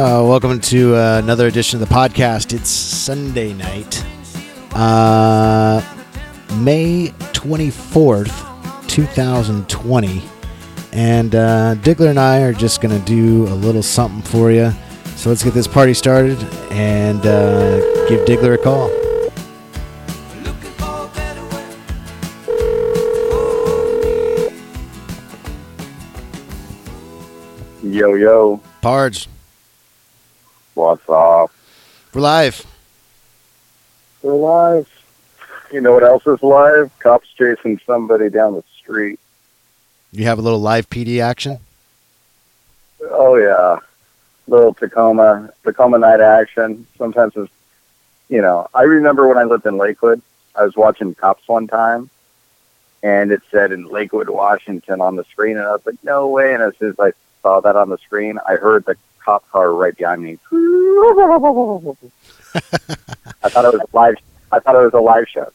Welcome to another edition of the podcast. It's Sunday night, May 24th, 2020, and Diggler and I are just going to do a little something for you. So let's get this party started and give Diggler a call. Yo, yo. Pards. What's up? We're live. We're live. You know what else is live? Cops chasing somebody down the street. You have a little live PD action? Oh, yeah. Little Tacoma night action. Sometimes it's, you know, I remember when I lived in Lakewood, I was watching Cops one time. And it said in Lakewood, Washington on the screen. And I was like, no way. And as soon as I saw that on the screen, I heard the cop car right behind me. I thought it was a live show.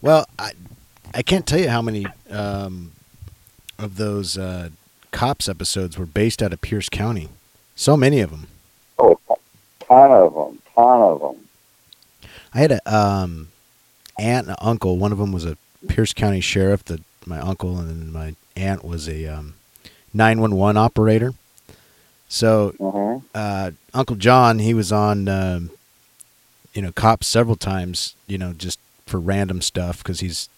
Well, I can't tell you how many of those Cops episodes were based out of Pierce County. So many of them. Oh, ton of them. I had a aunt and an uncle. One of them was a Pierce County sheriff. My uncle, and then my aunt was a 911 operator. So Uncle John, he was on Cops several times, you know, just for random stuff because he's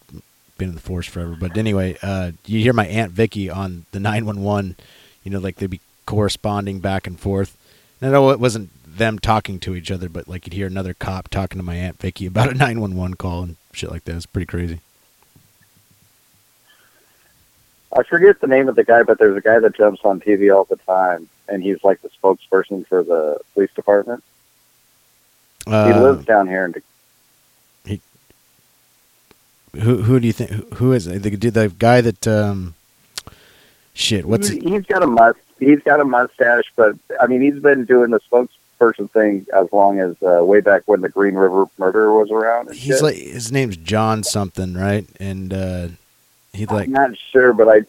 been in the force forever. But anyway, you hear my Aunt Vicky on the 911, you know, like they'd be corresponding back and forth. And I know it wasn't them talking to each other, but like you'd hear another cop talking to my Aunt Vicky about a 911 call and shit like that. It's pretty crazy. I forget the name of the guy, but there's a guy that jumps on TV all the time, and he's like the spokesperson for the police department. He lives down here. Who do you think? Who is it? The guy that? He's got a mustache, but I mean, he's been doing the spokesperson thing as long as way back when the Green River Murder was around. And he's shit. Like his name's John something, right? And. I'm not sure, but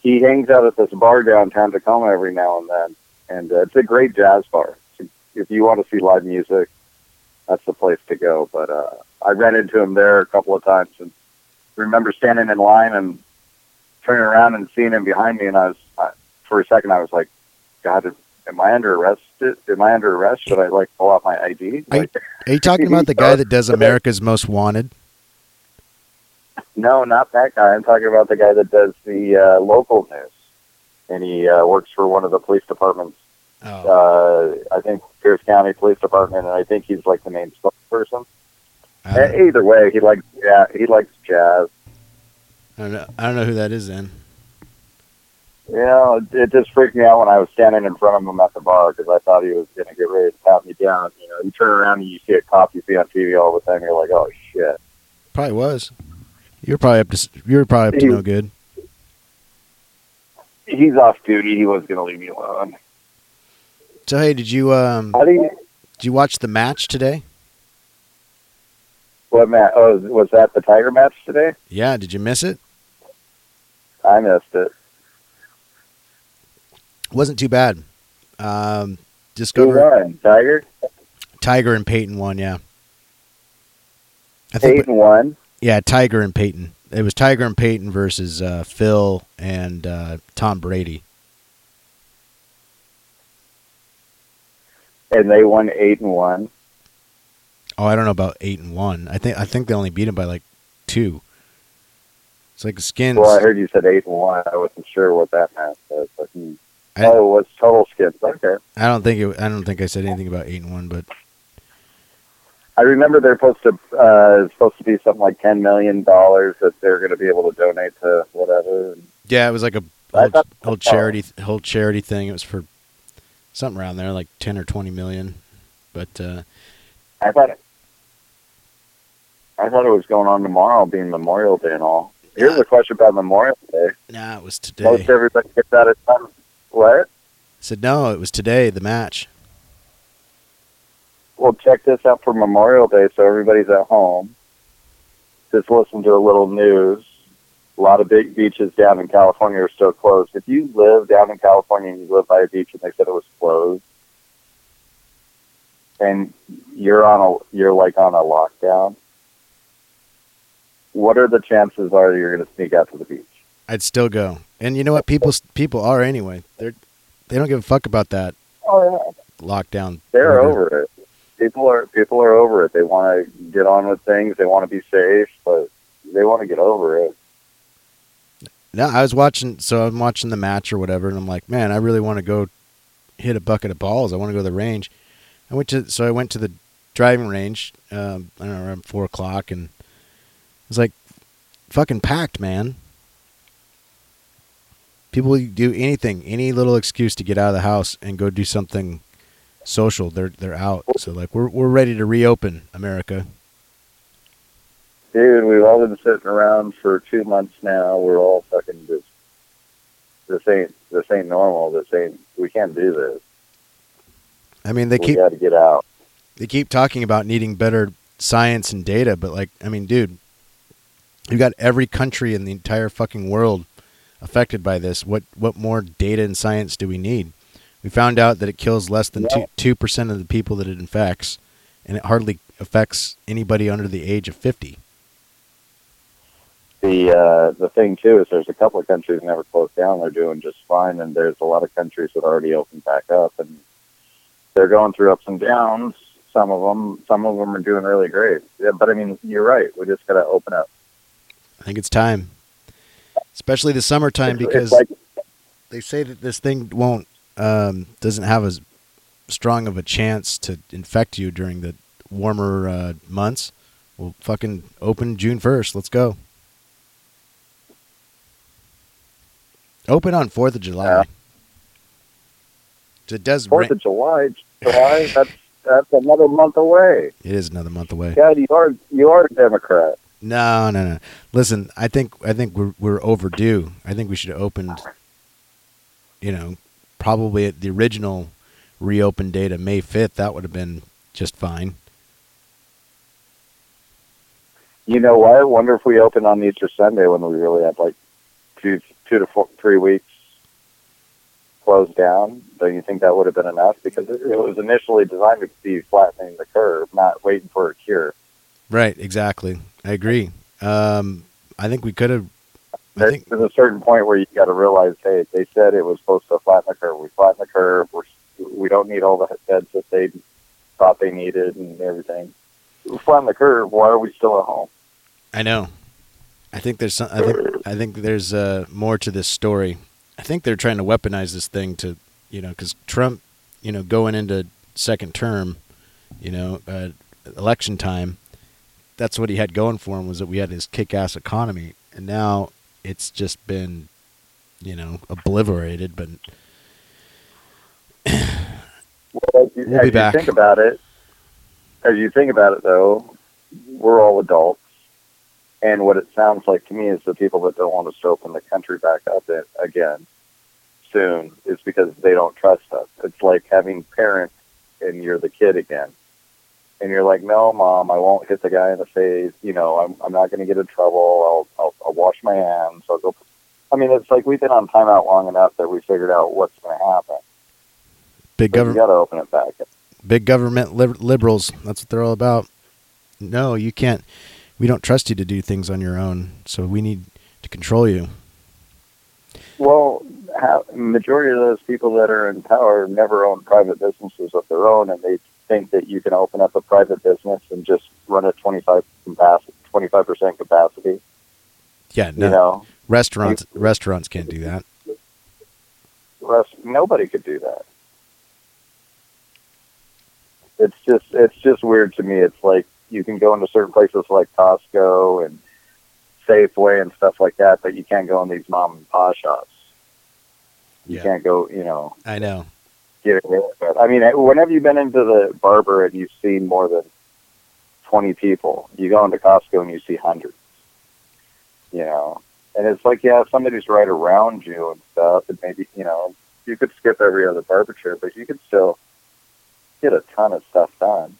he hangs out at this bar downtown Tacoma every now and then, and it's a great jazz bar. If you want to see live music, that's the place to go. But I ran into him there a couple of times, and remember standing in line and turning around and seeing him behind me, and for a second I was like, God, am I under arrest? Should I like pull out my ID? Are you talking about the guy that does America's Most Wanted? No, not that guy. I'm talking about the guy that does the local news, and he works for one of the police departments. Oh. I think Pierce County Police Department, and I think he's like the main spokesperson. Either way, he likes jazz. I don't know who that is then. Yeah, you know, it just freaked me out when I was standing in front of him at the bar because I thought he was going to get ready to pat me down. You know, you turn around and you see a cop you see on TV all the time. You're like, oh shit. Probably was. You're probably up to no good. He's off duty. He was going to leave me alone. So hey, did you watch the match today? What match? Oh, was that the Tiger match today? Yeah. Did you miss it? I missed it. Wasn't too bad. Who won? Tiger. Tiger and Peyton won. Yeah. Peyton won. Yeah, Tiger and Peyton. It was Tiger and Peyton versus Phil and Tom Brady. And they won 8-1. Oh, I don't know about 8-1. I think they only beat him by like 2. It's like the Skins. Well, I heard you said 8-1. I wasn't sure what that meant. It was total Skins. Okay. I don't think I said anything about 8-1, but. I remember they're supposed to be something like $10 million that they're going to be able to donate to whatever. Yeah, it was like a whole charity thing. It was for something around there, like 10 or 20 million. But I thought it was going on tomorrow, being Memorial Day and all. Here's a question about Memorial Day. Nah, it was today. Most everybody gets out of time. What? I said no. It was today. The match. Well, check this out for Memorial Day, so everybody's at home. Just listen to a little news. A lot of big beaches down in California are still closed. If you live down in California and you live by a beach and they said it was closed, and you're like on a lockdown, what are the chances are you're going to sneak out to the beach? I'd still go. And you know what? People are anyway. They don't give a fuck about that. Oh, yeah. Lockdown. They're over it. People are over it. They want to get on with things. They want to be safe, but they want to get over it. No, I'm watching the match or whatever, and I'm like, man, I really want to go hit a bucket of balls. I want to go to the range. I went to the driving range, I don't know, around 4 o'clock, and it was like fucking packed, man. People do anything, any little excuse to get out of the house and go do something social. They're out. So like we're ready to reopen America. Dude, we've all been sitting around for 2 months now. We're all fucking just, this ain't normal. We can't do this. I mean, we gotta get out. They keep talking about needing better science and data, but like, I mean, dude, you've got every country in the entire fucking world affected by this. What more data and science do we need? We found out that it kills less than 2% of the people that it infects, and it hardly affects anybody under the age of 50. The thing, too, is there's a couple of countries never closed down. They're doing just fine, and there's a lot of countries that already opened back up, and they're going through ups and downs, some of them are doing really great. Yeah, but, I mean, you're right. We just got to open up. I think it's time, especially the summertime, because they say that this thing doesn't have as strong of a chance to infect you during the warmer months. We'll fucking open June 1st. Let's go. Open on 4th of July. Yeah. It does 4th of July, that's another month away. It is another month away. Yeah, you are a Democrat. No. Listen, I think we're overdue. I think we should have opened, you know, probably at the original reopen date of May 5th. That would have been just fine. You know what? I wonder if we open on Easter Sunday when we really had like two to 3 weeks closed down. Don't you think that would have been enough? Because it was initially designed to be flattening the curve, not waiting for a cure. Right, exactly. I agree. I think we could have... There's a certain point where you got to realize, hey, they said it was supposed to flatten the curve. We flattened the curve. We don't need all the heads that they thought they needed and everything. We flattened the curve. Why are we still at home? I know. I think there's more to this story. I think they're trying to weaponize this thing to, you know, because Trump, you know, going into second term, you know, election time, that's what he had going for him, was that we had his kick-ass economy, and now it's just been, you know, obliterated. But well, we'll be back. As you think about it, though, we're all adults. And what it sounds like to me is the people that don't want us to open the country back up again soon is because they don't trust us. It's like having parents and you're the kid again. And you're like, no, Mom, I won't hit the guy in the face. You know, I'm not going to get in trouble. I'll wash my hands. I'll go. I mean, it's like we've been on timeout long enough that we figured out what's going to happen. Big government. You got to open it back. Big government liberals. That's what they're all about. No, you can't. We don't trust you to do things on your own, so we need to control you. Well, majority of those people that are in power never own private businesses of their own, and they think that you can open up a private business and just run at 25% capacity. Yeah, no. You know? Restaurants can't do that. Nobody could do that. It's just weird to me. It's like, you can go into certain places like Costco and Safeway and stuff like that, but you can't go in these mom and pop shops. You can't go, you know. I know. Get away with it. I mean, whenever you've been into the barber and you've seen more than 20 people, you go into Costco and you see hundreds, you know. And it's like, yeah, somebody's right around you and stuff, and maybe, you know, you could skip every other barber chair, but you could still get a ton of stuff done.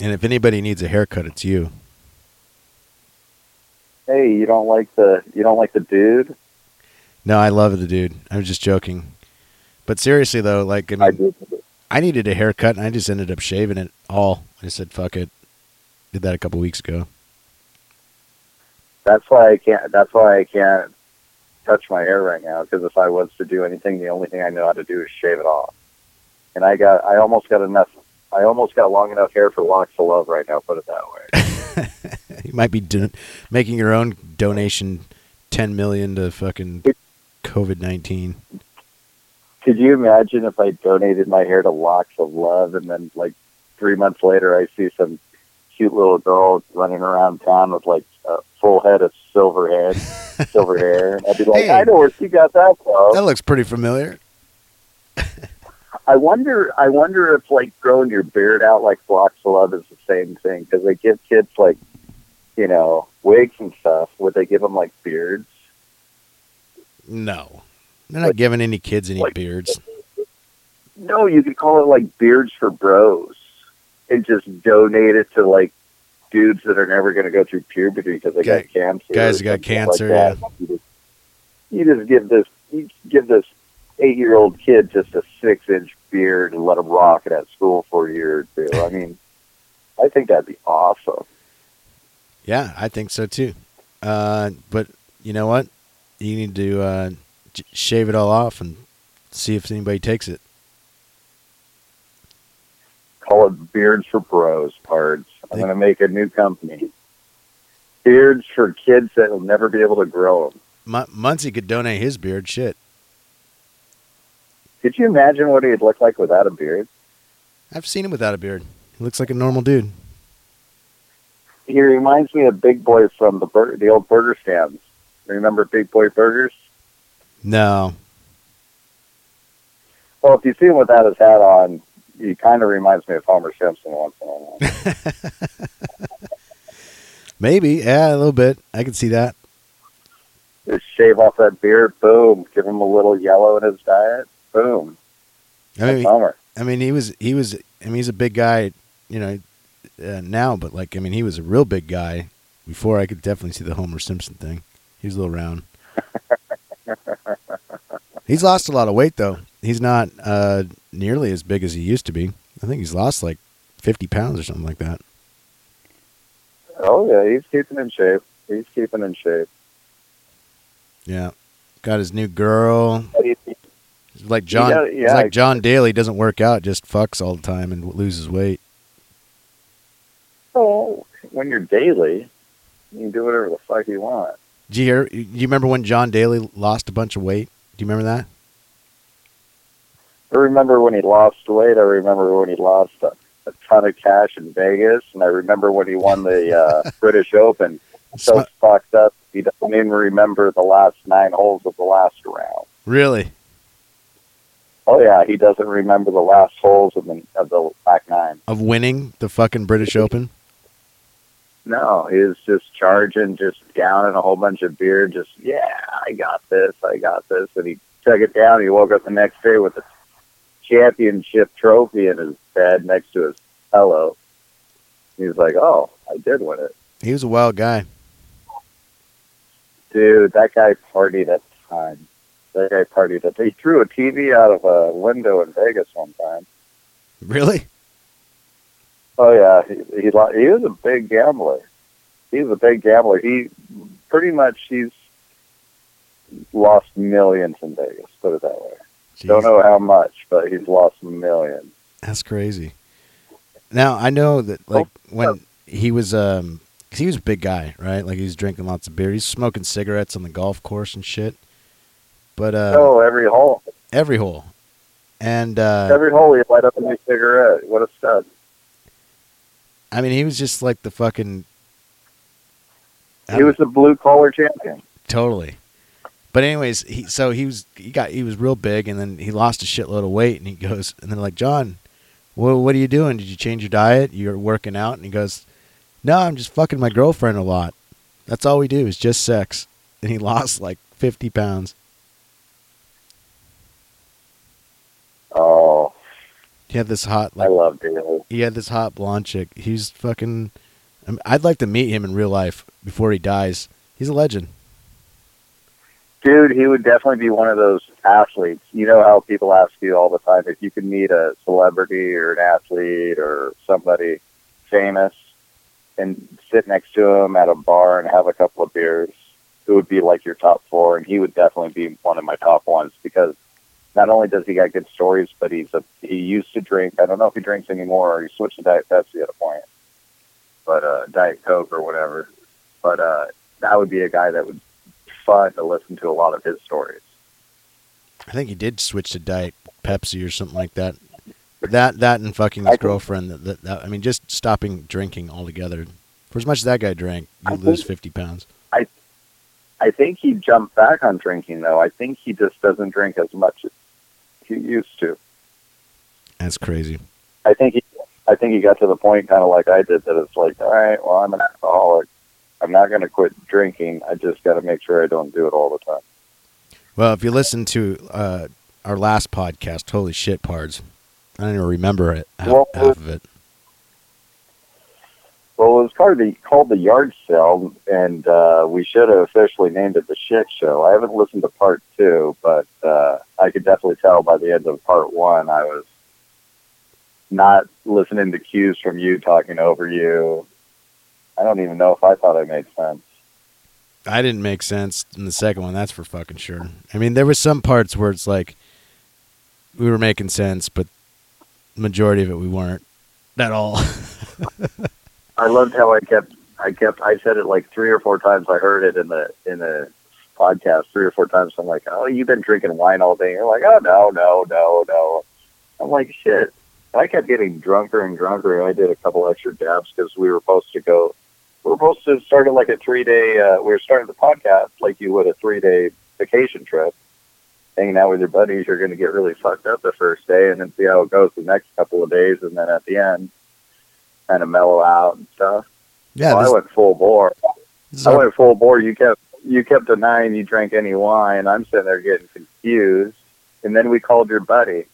And if anybody needs a haircut, it's you. Hey, you don't like the dude? No, I love the dude. I was just joking. But seriously though, like I mean, I needed a haircut, and I just ended up shaving it all. I said, fuck it. Did that a couple weeks ago. That's why I can't touch my hair right now, because if I was to do anything, the only thing I know how to do is shave it off. And I almost got long enough hair for Locks of Love right now, put it that way. You might be making your own donation, $10 million to fucking COVID-19. Could you imagine if I donated my hair to Locks of Love, and then like 3 months later I see some cute little girl running around town with like a full head of silver hair, and I'd be like, hey, I know where she got that from. That looks pretty familiar. I wonder if like growing your beard out like Locks of Love is the same thing, because they give kids like, you know, wigs and stuff. Would they give them like beards? No, they're not giving any kids any beards. No, you could call it like Beards for Bros, and just donate it to like dudes that are never going to go through puberty because they got cancer. Guys that got cancer, like that. Yeah. You just give this 8-year-old kid just a 6-inch beard and let him rock it at school for a year or two. I mean, I think that'd be awesome. Yeah, I think so too. But you know what? You need to shave it all off and see if anybody takes it. Call it Beards for Bros, pards. I'm going to make a new company. Beards for kids that will never be able to grow them. Muncie could donate his beard. Shit. Could you imagine what he'd look like without a beard? I've seen him without a beard. He looks like a normal dude. He reminds me of Big Boy from the old burger stands. Remember Big Boy Burgers? No. Well, if you see him without his hat on, he kind of reminds me of Homer Simpson once in a while. Maybe, yeah, a little bit. I can see that. Just shave off that beard, boom. Give him a little yellow in his diet, boom. I mean, he was. I mean, he's a big guy, you know, now. But like, I mean, he was a real big guy before. I could definitely see the Homer Simpson thing. He was a little round. He's lost a lot of weight, though. He's not nearly as big as he used to be. I think he's lost like 50 pounds or something like that. Oh yeah, he's keeping in shape. Yeah, got his new girl. Like John, it's like John Daly doesn't work out, just fucks all the time and loses weight. Oh, when you're Daly, you can do whatever the fuck you want. Do you remember when John Daly lost a bunch of weight? Do you remember that? I remember when he lost weight. I remember when he lost a ton of cash in Vegas, and I remember when he won the British Open. So fucked up, he doesn't even remember the last 9 holes of the last round. Really? Oh yeah, he doesn't remember the last holes of the back 9 of winning the fucking British Open. No, he was just charging, just downing a whole bunch of beer. Just I got this, and he took it down. He woke up the next day with a championship trophy in his bed next to his pillow. He was like, "Oh, I did win it." He was a wild guy, dude. That guy partied at the time. He threw a TV out of a window in Vegas one time. Really? Oh yeah, he was a big gambler. He pretty much he's lost millions in Vegas. Put it that way. Jeez. Don't know how much, but he's lost millions. That's crazy. Now I know that when he was cause he was a big guy, right? Like he was drinking lots of beer. He's smoking cigarettes on the golf course and shit. But every hole, and every hole he light up a new cigarette. What a stud! I mean, he was just like the fucking. He was the blue collar champion. Totally, but anyways, he was real big, and then he lost a shitload of weight, and he goes, and they're like, John, what are you doing? Did you change your diet? You're working out, and he goes, no, I'm just fucking my girlfriend a lot. That's all we do is just sex, and he lost like 50 pounds. Oh, he had this hot. Like, I love Daly. He had this hot blonde chick. He's fucking. I mean, I'd like to meet him in real life before he dies. He's a legend, dude. He would definitely be one of those athletes, you know how people ask you all the time, if you could meet a celebrity or an athlete or somebody famous and sit next to him at a bar and have a couple of beers, it would be like your top four, and he would definitely be one of my top ones, because not only does he got good stories, but he used to drink, I don't know if he drinks anymore or he switched to Diet Pepsi at a point, but Diet Coke or whatever. But that would be a guy that would be fun to listen to a lot of his stories. I think he did switch to Diet Pepsi or something like that. That and fucking his girlfriend. I mean, just stopping drinking altogether. For as much as that guy drank, you lose 50 pounds. I think he jumped back on drinking, though. I think he just doesn't drink as much as he used to. That's crazy. I think he got to the point, kind of like I did, that it's like, all right, well, I'm an alcoholic. I'm not going to quit drinking. I just got to make sure I don't do it all the time. Well, if you listen to our last podcast, holy shit, Pards. I don't even remember it, half of it. Well, it was called the Yard Sale, and we should have officially named it the Shit Show. I haven't listened to part two, but I could definitely tell by the end of part one, I was not listening to cues from you talking over you. I don't even know if I thought I made sense. I didn't make sense in the second one, that's for fucking sure. I mean, there were some parts where it's like we were making sense, but the majority of it we weren't at all. I loved how I said it like three or four times. I heard it in the podcast three or four times. I'm like, oh, you've been drinking wine all day. You're like, oh, no. I'm like, shit. I kept getting drunker and drunker. I did a couple extra dabs because we were supposed to go. We were supposed to start like a 3-day. We were starting the podcast like you would a 3-day vacation trip. Hanging out with your buddies, you're going to get really fucked up the first day and then see how it goes the next couple of days. And then at the end, kind of mellow out and stuff. Yeah, I went full bore. You kept denying you drank any wine. I'm sitting there getting confused. And then we called your buddy.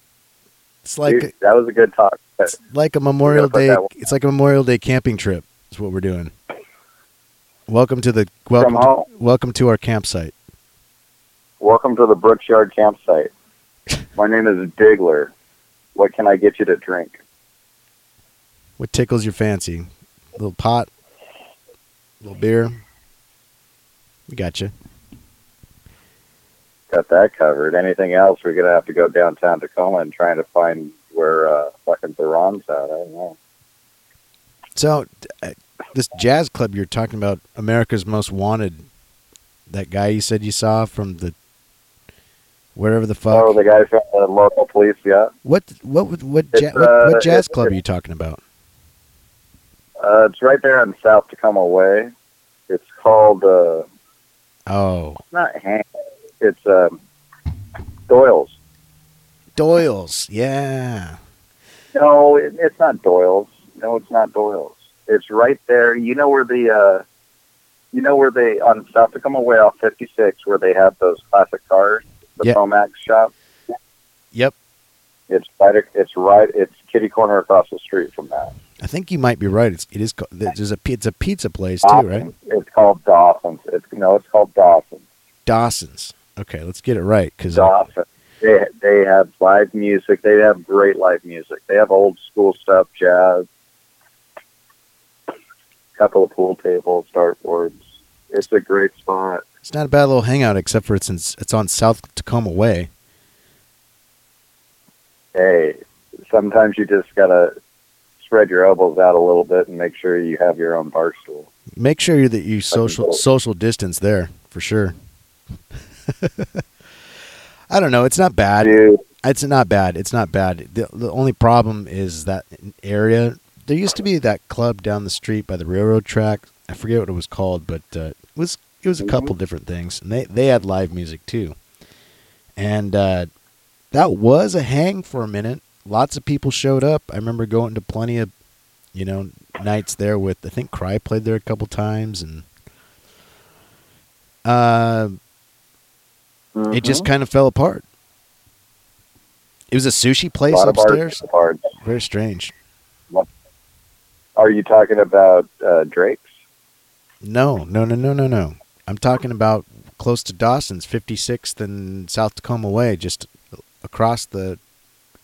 It's like that was a good talk. It's like a Memorial Day. It's like a Memorial Day camping trip. That's what we're doing. Welcome to our campsite. Welcome to the Brooksyard campsite. My name is Diggler. What can I get you to drink? What tickles your fancy? A little pot, a little beer. We got you. Got that covered. Anything else, we're going to have to go downtown Tacoma and trying to find where fucking Theron's at. I don't know. So, this jazz club you're talking about, America's Most Wanted, that guy you said you saw from the... Wherever the fuck. Oh, the guy from the local police, yeah. What jazz club are you talking about? It's right there on South Tacoma Way. It's called. Not Hank. It's Doyle's. Doyle's, yeah. No, it's not Doyle's. No, it's not Doyle's. It's right there. You know where the. You know where they on South Tacoma Way off 56, where they have those classic cars. The Tomax shop. Yep. It's right. It's kitty corner across the street from that. I think you might be right. It is. It's a pizza place Dawson's, too, right? It's called Dawson's. It's called Dawson's. Dawson's. Okay, let's get it right. Dawson. They have live music. They have great live music. They have old school stuff, jazz, a couple of pool tables, dartboards. It's a great spot. It's not a bad little hangout, except for it's on South Tacoma Way. Hey, sometimes you just gotta spread your elbows out a little bit and make sure you have your own bar stool. Make sure that you social distance there for sure. I don't know. It's not bad. Dude. It's not bad. The only problem is that area. There used to be that club down the street by the railroad track. I forget what it was called, but it was a couple different things, and they had live music too, and that was a hang for a minute. Lots of people showed up. I remember going to plenty of, nights there with. I think Cry played there a couple times, and it just kind of fell apart. It was a sushi place upstairs. Very strange. Are you talking about Drake's? No. I'm talking about close to Dawson's, 56th and South Tacoma Way, just across the,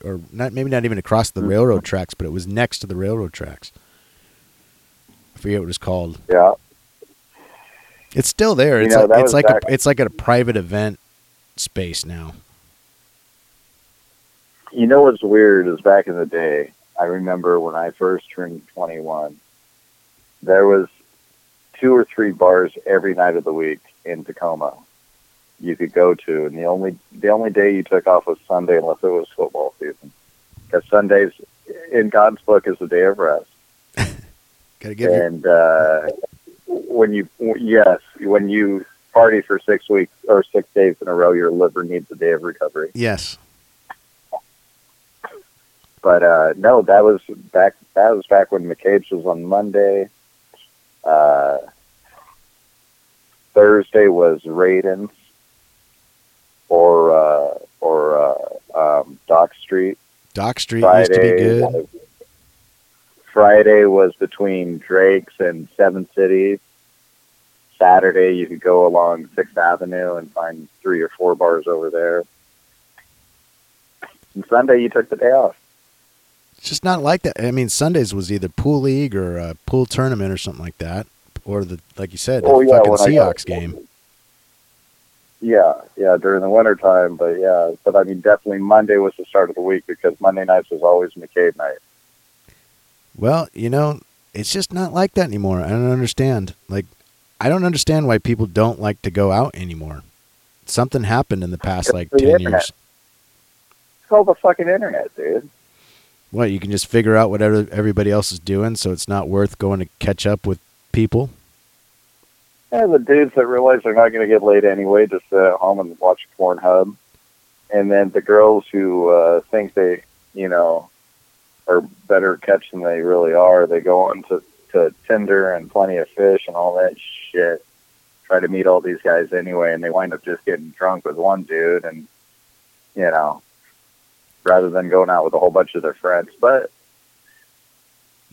or not, maybe not even across the railroad tracks, but it was next to the railroad tracks. I forget what it's called. Yeah. It's still there. It's, you know, like, it's like a private event space now. You know what's weird is back in the day, I remember when I first turned 21, there was 2 or 3 bars every night of the week in Tacoma you could go to, and the only day you took off was Sunday, unless it was football season, because Sundays in God's book is the day of rest. Gotta give and when you party for 6 weeks or 6 days in a row, your liver needs a day of recovery. Yes. But no, that was back when McCabe's was on Monday. Thursday was Raiden's or Dock Street. Dock Street Friday used to be good. Friday was between Drake's and 7 Cities. Saturday you could go along 6th Avenue and find 3 or 4 bars over there. And Sunday you took the day off. It's just not like that. I mean, Sundays was either pool league or a pool tournament or something like that, or the, like you said, fucking Seahawks game. Yeah, during the winter time, but I mean, definitely Monday was the start of the week, because Monday nights was always McCabe night. Well, you know, it's just not like that anymore. I don't understand. Like, I don't understand why people don't like to go out anymore. Something happened in the past, like 10 years. It's called the fucking internet, dude. What, you can just figure out whatever everybody else is doing, so it's not worth going to catch up with people? Yeah, the dudes that realize they're not going to get laid anyway just sit at home and watch Pornhub. And then the girls who think they, you know, are better catch than they really are, they go on to Tinder and Plenty of Fish and all that shit, try to meet all these guys anyway, and they wind up just getting drunk with one dude and, you know, rather than going out with a whole bunch of their friends. But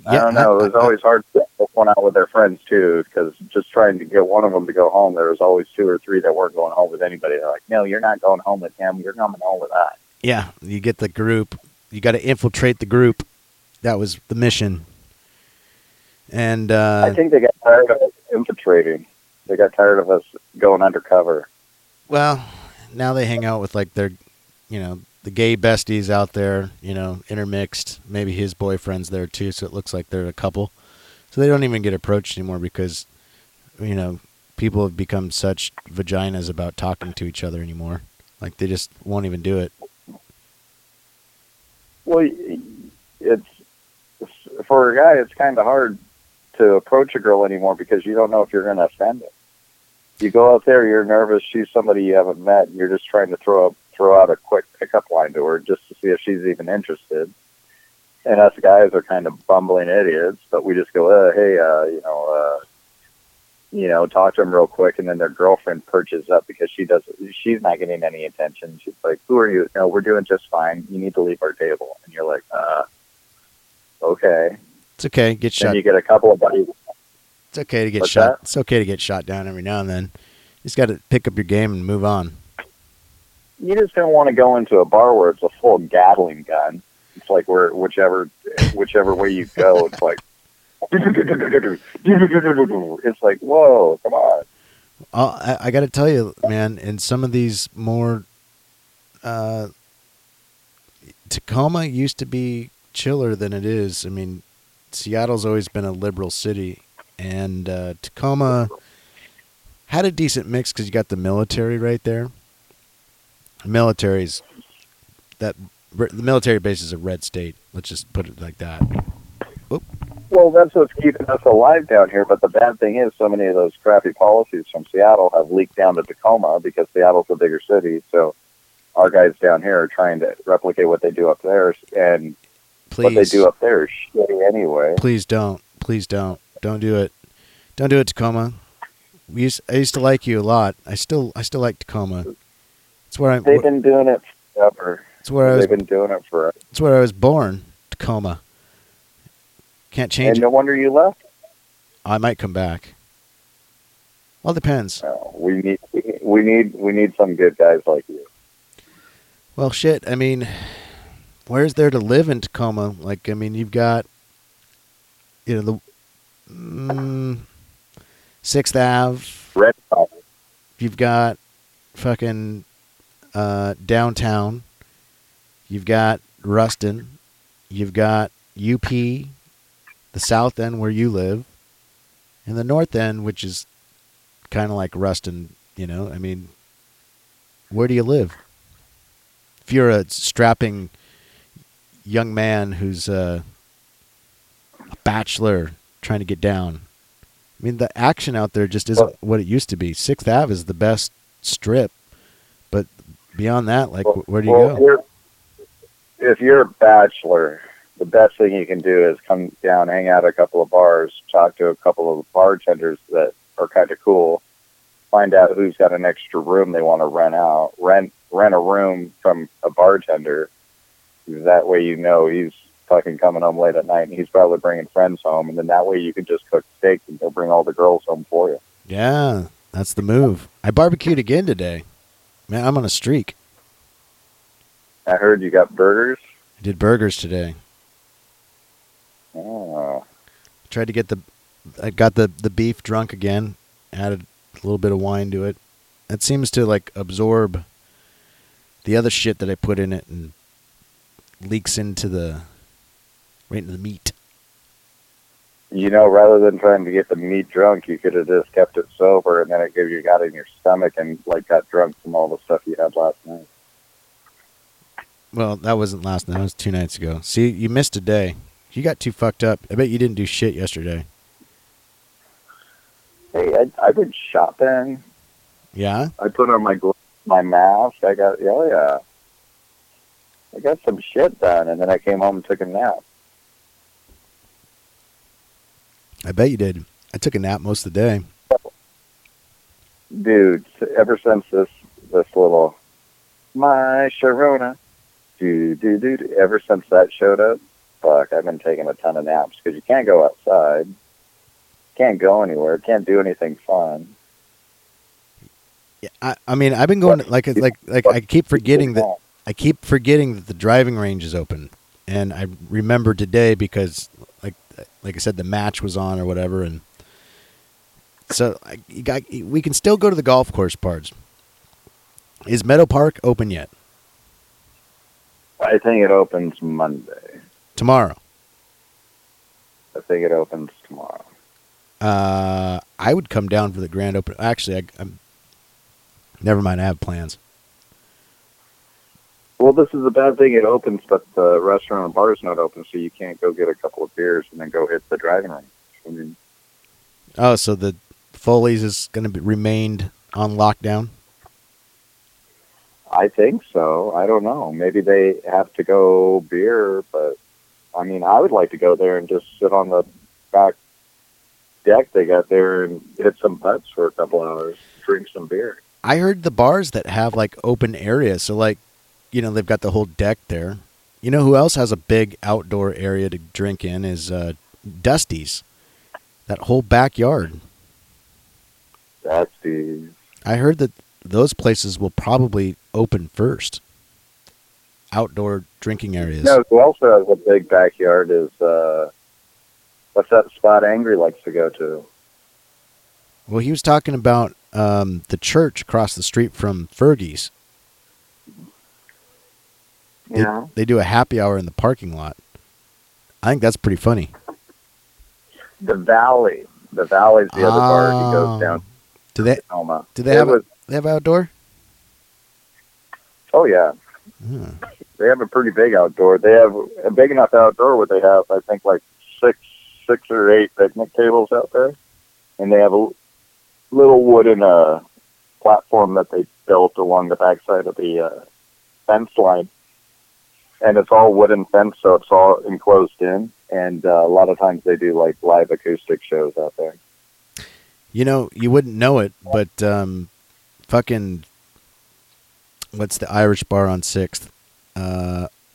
I don't know. It was always hard to get one out with their friends, too, because just trying to get one of them to go home, there was always 2 or 3 that weren't going home with anybody. They're like, no, you're not going home with him. You're coming home with us. Yeah, you get the group. You got to infiltrate the group. That was the mission. And I think they got tired of us infiltrating. They got tired of us going undercover. Well, now they hang out with, like, their, you know, the gay besties out there, you know, intermixed. Maybe his boyfriend's there too, so it looks like they're a couple. So they don't even get approached anymore because, you know, people have become such vaginas about talking to each other anymore. Like, they just won't even do it. Well, it's for a guy, it's kind of hard to approach a girl anymore because you don't know if you're going to offend her. You go out there, you're nervous, she's somebody you haven't met, and you're just trying to throw out a quick pickup line to her just to see if she's even interested. And us guys are kind of bumbling idiots, but we just go, hey, talk to them real quick. And then their girlfriend perches up because she's not getting any attention. She's like, who are you? No, we're doing just fine. You need to leave our table. And you're like, okay. It's okay. Get shot. And you get a couple of buddies. It's okay to get shot. It's okay to get shot down every now and then. You just got to pick up your game and move on. You just don't want to go into a bar where it's a full Gatling gun. It's like where whichever way you go, it's like it's like, whoa, come on. I got to tell you, man, in some of these more Tacoma used to be chiller than it is. I mean, Seattle's always been a liberal city, and Tacoma had a decent mix because you got the military right there. The military base is a red state. Let's just put it like that. Oop. Well, that's what's keeping us alive down here. But the bad thing is, so many of those crappy policies from Seattle have leaked down to Tacoma because Seattle's a bigger city. So our guys down here are trying to replicate what they do up there, and what they do up there is shitty anyway. Please don't. Don't do it. Don't do it, Tacoma. I used to like you a lot. I still like Tacoma. They've been doing it forever. It's where I was born, Tacoma. Can't change it. And no wonder you left. I might come back. Well, it depends. Oh, we need, We need some good guys like you. Well, shit. I mean, where's there to live in Tacoma? Like, I mean, you've got, you know, the 6th Ave. Red Fire. You've got fucking downtown. You've got Ruston. You've got UP, the south end where you live, and the north end, which is kind of like Ruston, you know? I mean, where do you live? If you're a strapping young man who's a bachelor trying to get down, I mean, the action out there just isn't what it used to be. 6th Ave is the best strip, but beyond that, like, where do you go? If you're a bachelor, the best thing you can do is come down, hang out at a couple of bars, talk to a couple of bartenders that are kind of cool, find out who's got an extra room they want to rent a room from a bartender. That way you know he's fucking coming home late at night and he's probably bringing friends home, and then that way you can just cook steaks and they'll bring all the girls home for you. Yeah, that's the move. I barbecued again today. Man, I'm on a streak. I heard you got burgers. I did burgers today. Oh. Tried to get I got the beef drunk again, added a little bit of wine to it. That seems to like absorb the other shit that I put in it and leaks into the right into the meat. You know, rather than trying to get the meat drunk, you could have just kept it sober, and then it gave you got in your stomach and like got drunk from all the stuff you had last night. Well, that wasn't last night. That was 2 nights ago. See, you missed a day. You got too fucked up. I bet you didn't do shit yesterday. Hey, I went shopping. Yeah? I put on my mask. I got some shit done, and then I came home and took a nap. I bet you did. I took a nap most of the day. Dude, ever since this little My Sharona, dude, ever since that showed up, fuck, I've been taking a ton of naps because you can't go outside, can't go anywhere, can't do anything fun. Yeah, I mean, I've been going like I keep forgetting that the driving range is open, and I remembered today because like I said, the match was on or whatever, and so we can still go to the golf course parts. Is Meadow Park open yet? I think it opens Monday. Tomorrow. I think it opens tomorrow. I would come down for the grand open. Actually, I'm. Never mind. I have plans. Well, this is a bad thing. It opens, but the restaurant and bar is not open, so you can't go get a couple of beers and then go hit the driving range. I mean, oh, so the Foley's is going to remain on lockdown. I think so. I don't know. Maybe they have to go beer, but I mean, I would like to go there and just sit on the back deck they got there and hit some putts for a couple hours, drink some beer. I heard the bars that have like open areas, so like, you know, they've got the whole deck there. You know who else has a big outdoor area to drink in is Dusty's. That whole backyard. Dusty's. I heard that those places will probably open first. Outdoor drinking areas. No, who also has a big backyard is what's that spot Angry likes to go to? Well, he was talking about the church across the street from Fergie's. Yeah. They do a happy hour in the parking lot. I think that's pretty funny. The Valley. The Valley's the other bar he goes down. Do they have outdoor? Oh, yeah. Hmm. They have a pretty big outdoor. They have a big enough outdoor where they have, I think, like six or eight picnic tables out there. And they have a little wooden platform that they built along the backside of the fence line. And it's all wooden fence, so it's all enclosed in. And a lot of times they do, like, live acoustic shows out there. You know, you wouldn't know it, but fucking, what's the Irish bar on 6th?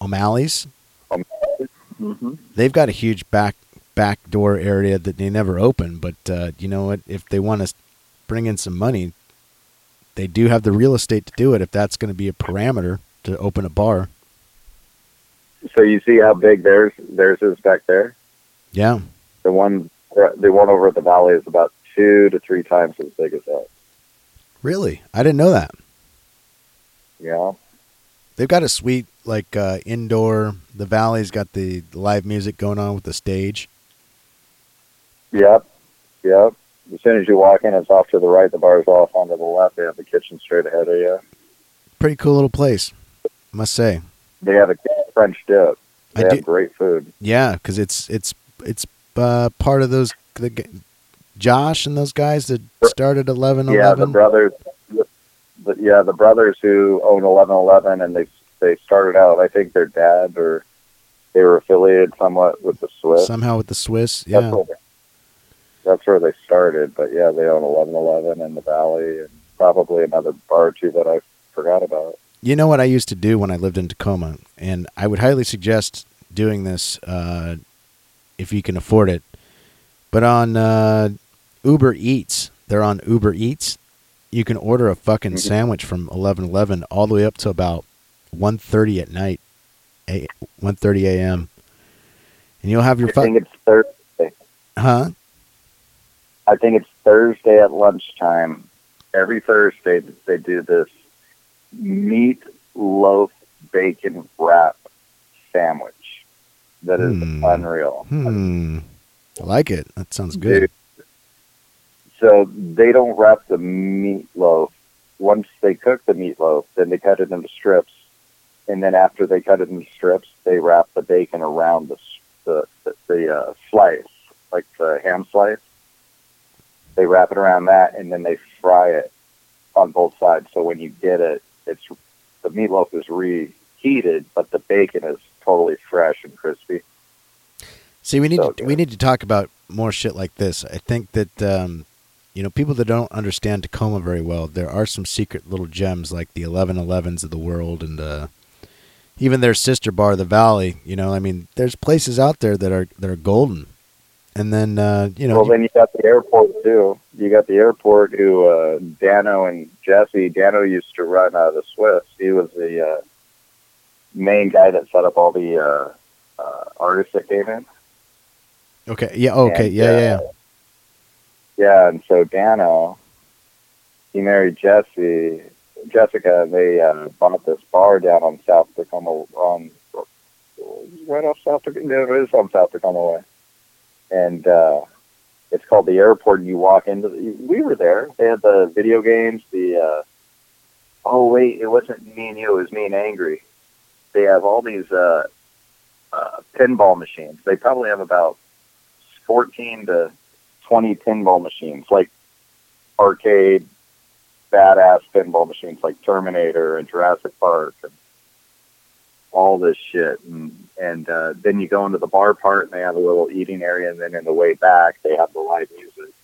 O'Malley's? Mm-hmm. They've got a huge back door area that they never open, but you know what? If they want to bring in some money, they do have the real estate to do it if that's going to be a parameter to open a bar. So you see how big theirs is back there? Yeah. The one over at the Valley is about 2 to 3 times as big as that. Really? I didn't know that. Yeah. They've got a sweet, like, indoor. The Valley's got the live music going on with the stage. Yep. As soon as you walk in, it's off to the right. The bar's off onto the left. They have the kitchen straight ahead of you. Pretty cool little place, I must say. They have a French dip. They have great food. Yeah, because it's part of those Josh and those guys that started 1111. Yeah, the brothers. The brothers who own 1111, and they started out. I think their dad, or they were affiliated somewhat with the Swiss. Somehow with the Swiss, yeah. That's where they started. But yeah, they own 1111 in the Valley, and probably another bar or two that I forgot about. You know what I used to do when I lived in Tacoma, and I would highly suggest doing this if you can afford it. But on Uber Eats, they're on Uber Eats. You can order a fucking sandwich from 1111 all the way up to about 1:30 at night, 1:30 a.m. And you'll have your fucking... I think it's Thursday. Huh? I think it's Thursday at lunchtime. Every Thursday they do this meat, loaf, bacon wrap sandwich that is unreal. I like it. That sounds good. Dude. So they don't wrap the meatloaf. Once they cook the meatloaf, then they cut it into strips. And then after they cut it into strips, they wrap the bacon around the slice, like the ham slice. They wrap it around that, and then they fry it on both sides. So when you get it, the meatloaf is reheated, but the bacon is totally fresh and crispy. See, we need to talk about more shit like this. I think that... people that don't understand Tacoma very well, there are some secret little gems like the 1111s of the world and even their sister bar, the Valley. There's places out there that are golden. And then, Well, then you got the airport, too. You got the airport who Dano and Jesse. Dano used to run out of the Swiss. He was the main guy that set up all the artists that came in. Okay, yeah, okay, and, yeah. Yeah, and so Dano, he married Jessica, and they bought this bar down on South Tacoma, right off South Tacoma. It is on South Tacoma Way, and it's called the Airport. And you walk into. We were there. They had the video games. It wasn't me and you. It was me and Angry. They have all these pinball machines. They probably have about 14 to 20 pinball machines, like arcade, badass pinball machines like Terminator and Jurassic Park and all this shit. And then you go into the bar part, and they have a little eating area, and then in the way back, they have the live music.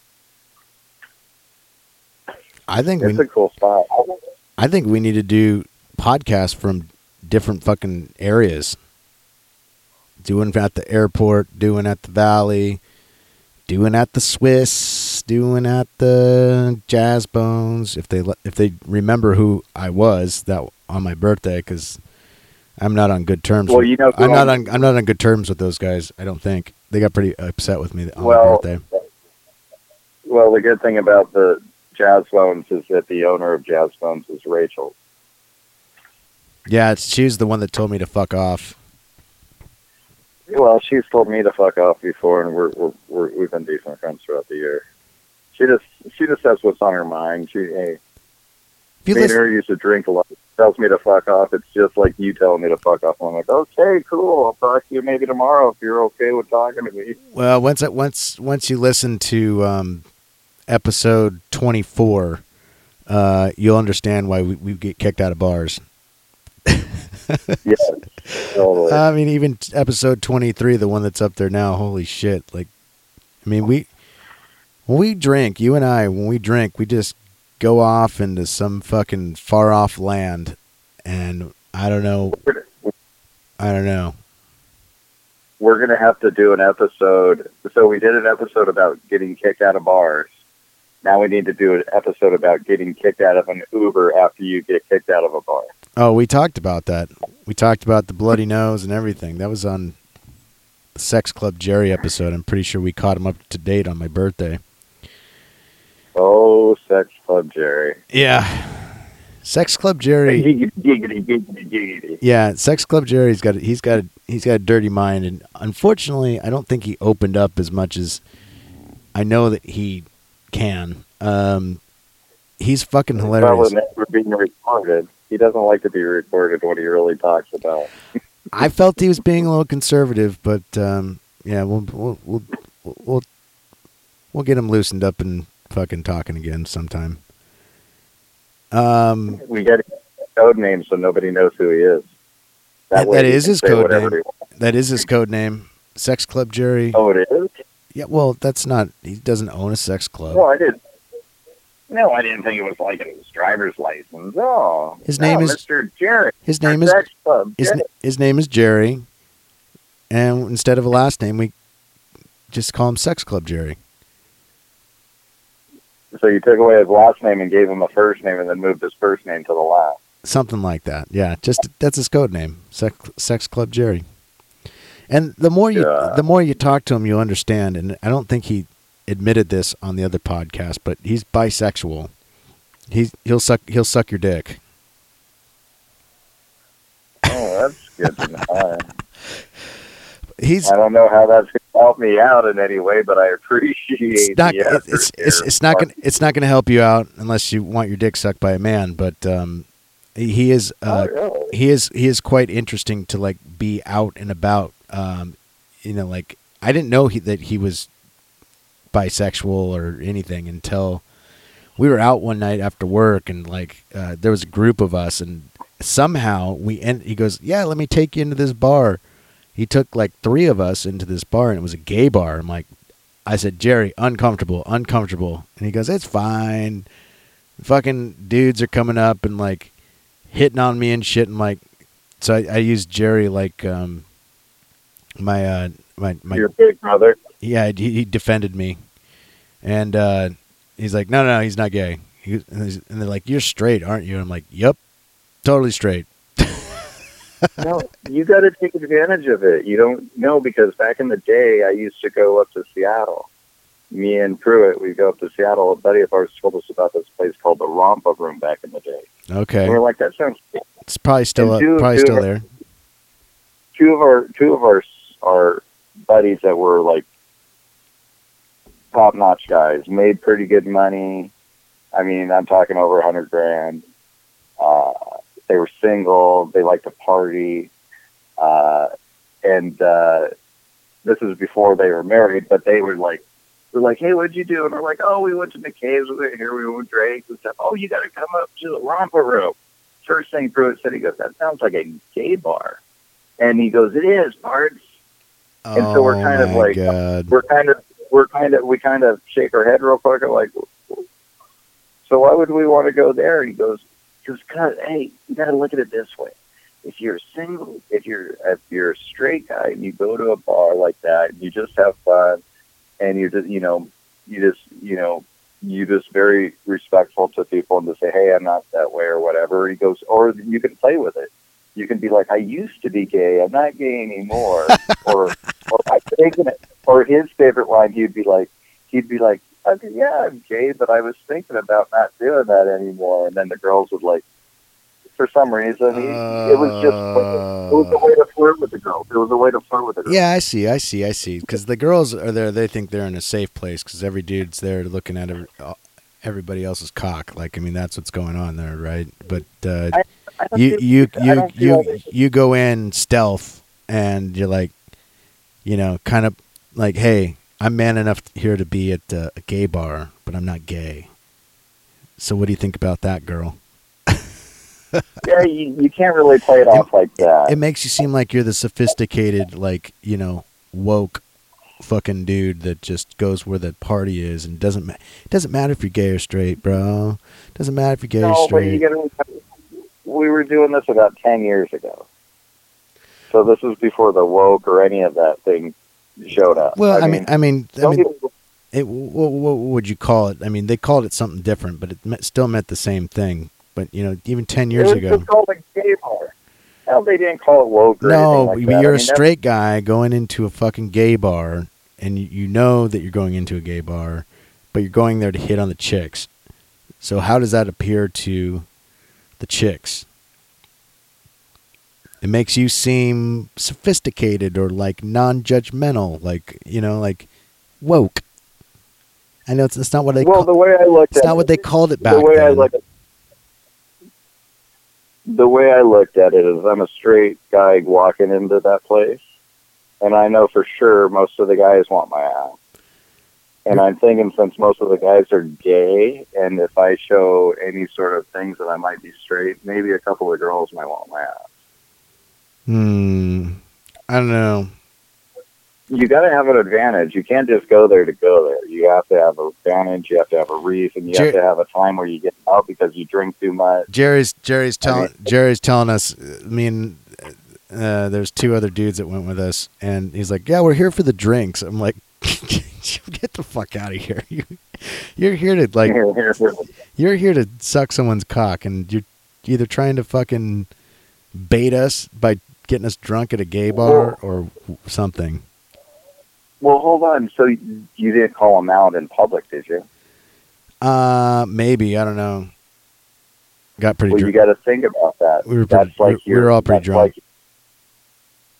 It's a cool spot. I think we need to do podcasts from different fucking areas. Doing at the airport, doing at the Valley, doing at the Swiss, doing at the Jazzbones. If they remember who I was that on my birthday, because I'm not on good terms. Well, I'm not on good terms with those guys. I don't think they got pretty upset with me on my birthday. Well, the good thing about the Jazzbones is that the owner of Jazzbones is Rachel. Yeah, she's the one that told me to fuck off. Well, she's told me to fuck off before, and we've been decent friends throughout the year. She just says what's on her mind. Her used to drink a lot. She tells me to fuck off. It's just like you telling me to fuck off. And I'm like, okay, cool. I'll talk to you maybe tomorrow if you're okay with talking to me. Well, once you listen to episode 24, you'll understand why we get kicked out of bars. Yes, totally. I mean, even episode 23, the one that's up there now, holy shit. Like, I mean, when we drink, we just go off into some fucking far off land. And I don't know. We're going to have to do an episode. So we did an episode about getting kicked out of bars. Now we need to do an episode about getting kicked out of an Uber after you get kicked out of a bar. Oh, we talked about that. We talked about the bloody nose and everything. That was on the Sex Club Jerry episode. I'm pretty sure we caught him up to date on my birthday. Oh, Sex Club Jerry. Yeah. Sex Club Jerry. Giggity. Yeah, Sex Club Jerry's got he's got a dirty mind, and unfortunately, I don't think he opened up as much as I know that he can. He's fucking hilarious. Probably never being recorded. He doesn't like to be recorded what he really talks about. I felt he was being a little conservative, but yeah, we'll get him loosened up and fucking talking again sometime. We get a code name so nobody knows who he is. That is his code name. That is his code name. Sex Club Jerry. Oh, it is? Yeah, well, that's not... He doesn't own a sex club. Well, I did. No, I didn't think it was like his driver's license. Oh. His name is... Mr. Jerry. His name is... Sex Club Jerry. His name is Jerry. And instead of a last name, we just call him Sex Club Jerry. So you took away his last name and gave him a first name and then moved his first name to the last. Something like that, yeah. Just that's his code name, Sex Club Jerry. And the more you talk to him, you understand. And I don't think he admitted this on the other podcast, but he's bisexual. He'll suck your dick. Oh, that's good to know. I don't know how that's going to help me out in any way, but I appreciate it's not going to help you out unless you want your dick sucked by a man. But he is quite interesting to like be out and about. You know, like I didn't know that he was bisexual or anything until we were out one night after work, and like there was a group of us, and somehow he goes, "Yeah, let me take you into this bar." He took like three of us into this bar, and it was a gay bar. I said, "Jerry, uncomfortable. And he goes, "It's fine." Fucking dudes are coming up and like hitting on me and shit. And like, so I used Jerry like my your big brother. Yeah, he defended me, and he's like, "No, he's not gay." And they're like, "You're straight, aren't you?" And I'm like, "Yep, totally straight." No, you got to take advantage of it. You don't know, because back in the day, I used to go up to Seattle. Me and Pruitt, we'd go up to Seattle. A buddy of ours told us about this place called the Rompa Room back in the day. Okay. And we're like, that sounds cool. It's probably still there. Two of our buddies that were like top-notch guys, made pretty good money. I mean, I'm talking over $100,000. They were single. They liked to party. And this was before they were married, but they were like, "Hey, what'd you do?" And we're like, "Oh, we went to the caves. We went here. We went to Drake's and stuff." "Oh, you got to come up to the Romper Room." First thing Pruitt said, he goes, "That sounds like a gay bar." And he goes, "It is, parts." Oh, and so we kind of shake our head real quick. I'm like, "So why would we want to go there?" And he goes, "Because, hey, you got to look at it this way. If you're single, if you're a straight guy, and you go to a bar like that, and you just have fun, and you're just, you just very respectful to people, and to say, 'Hey, I'm not that way,' or whatever." He goes, "Or you can play with it. You can be like, 'I used to be gay. I'm not gay anymore.'" or I've taken it. Or his favorite line, he'd be like, "I mean, yeah, I'm gay, but I was thinking about not doing that anymore." And then the girls would, like, for some reason, it was a way to flirt with the girls. Yeah, I see. Because the girls are there, they think they're in a safe place because every dude's there looking at everybody else's cock. Like, I mean, that's what's going on there, right? But you go in stealth, and you're like, kind of like, "Hey, I'm man enough here to be at a gay bar, but I'm not gay. So what do you think about that, girl?" Yeah, you can't really play it off like that. It makes you seem like you're the sophisticated, like, woke fucking dude that just goes where the party is, and doesn't matter if you're gay or straight, bro. Doesn't matter if you're gay or straight. But we were doing this about 10 years ago. So this was before the woke or any of that thing showed up. Well, I mean, what would you call it? I mean, they called it something different, but it still meant the same thing. But, you know, even 10 years ago. It was called a gay bar. Well, they didn't call it woke or anything like that. You're a straight guy going into a fucking gay bar, and you know that you're going into a gay bar, but you're going there to hit on the chicks. So how does that appear to the chicks? It makes you seem sophisticated or, like, non-judgmental, like, you know, like woke. I know it's not what they the way I looked at it. It's not what they called it back then. The way I looked at it is I'm a straight guy walking into that place, and I know for sure most of the guys want my ass. And I'm thinking since most of the guys are gay, and if I show any sort of things that I might be straight, maybe a couple of girls might want my ass. I don't know. You got to have an advantage. You can't just go there to go there. You have to have an advantage. You have to have a reason. You have to have a time where you get out because you drink too much. Jerry's telling us. I mean, there's two other dudes that went with us, and he's like, "Yeah, we're here for the drinks." I'm like, "Get the fuck out of here! You're here to like, you're here to suck someone's cock, and you're either trying to fucking bait us by getting us drunk at a gay bar or something." Well, hold on. So you didn't call him out in public, did you? Maybe. I don't know. Got pretty drunk. You got to think about that. We were all pretty drunk. Like,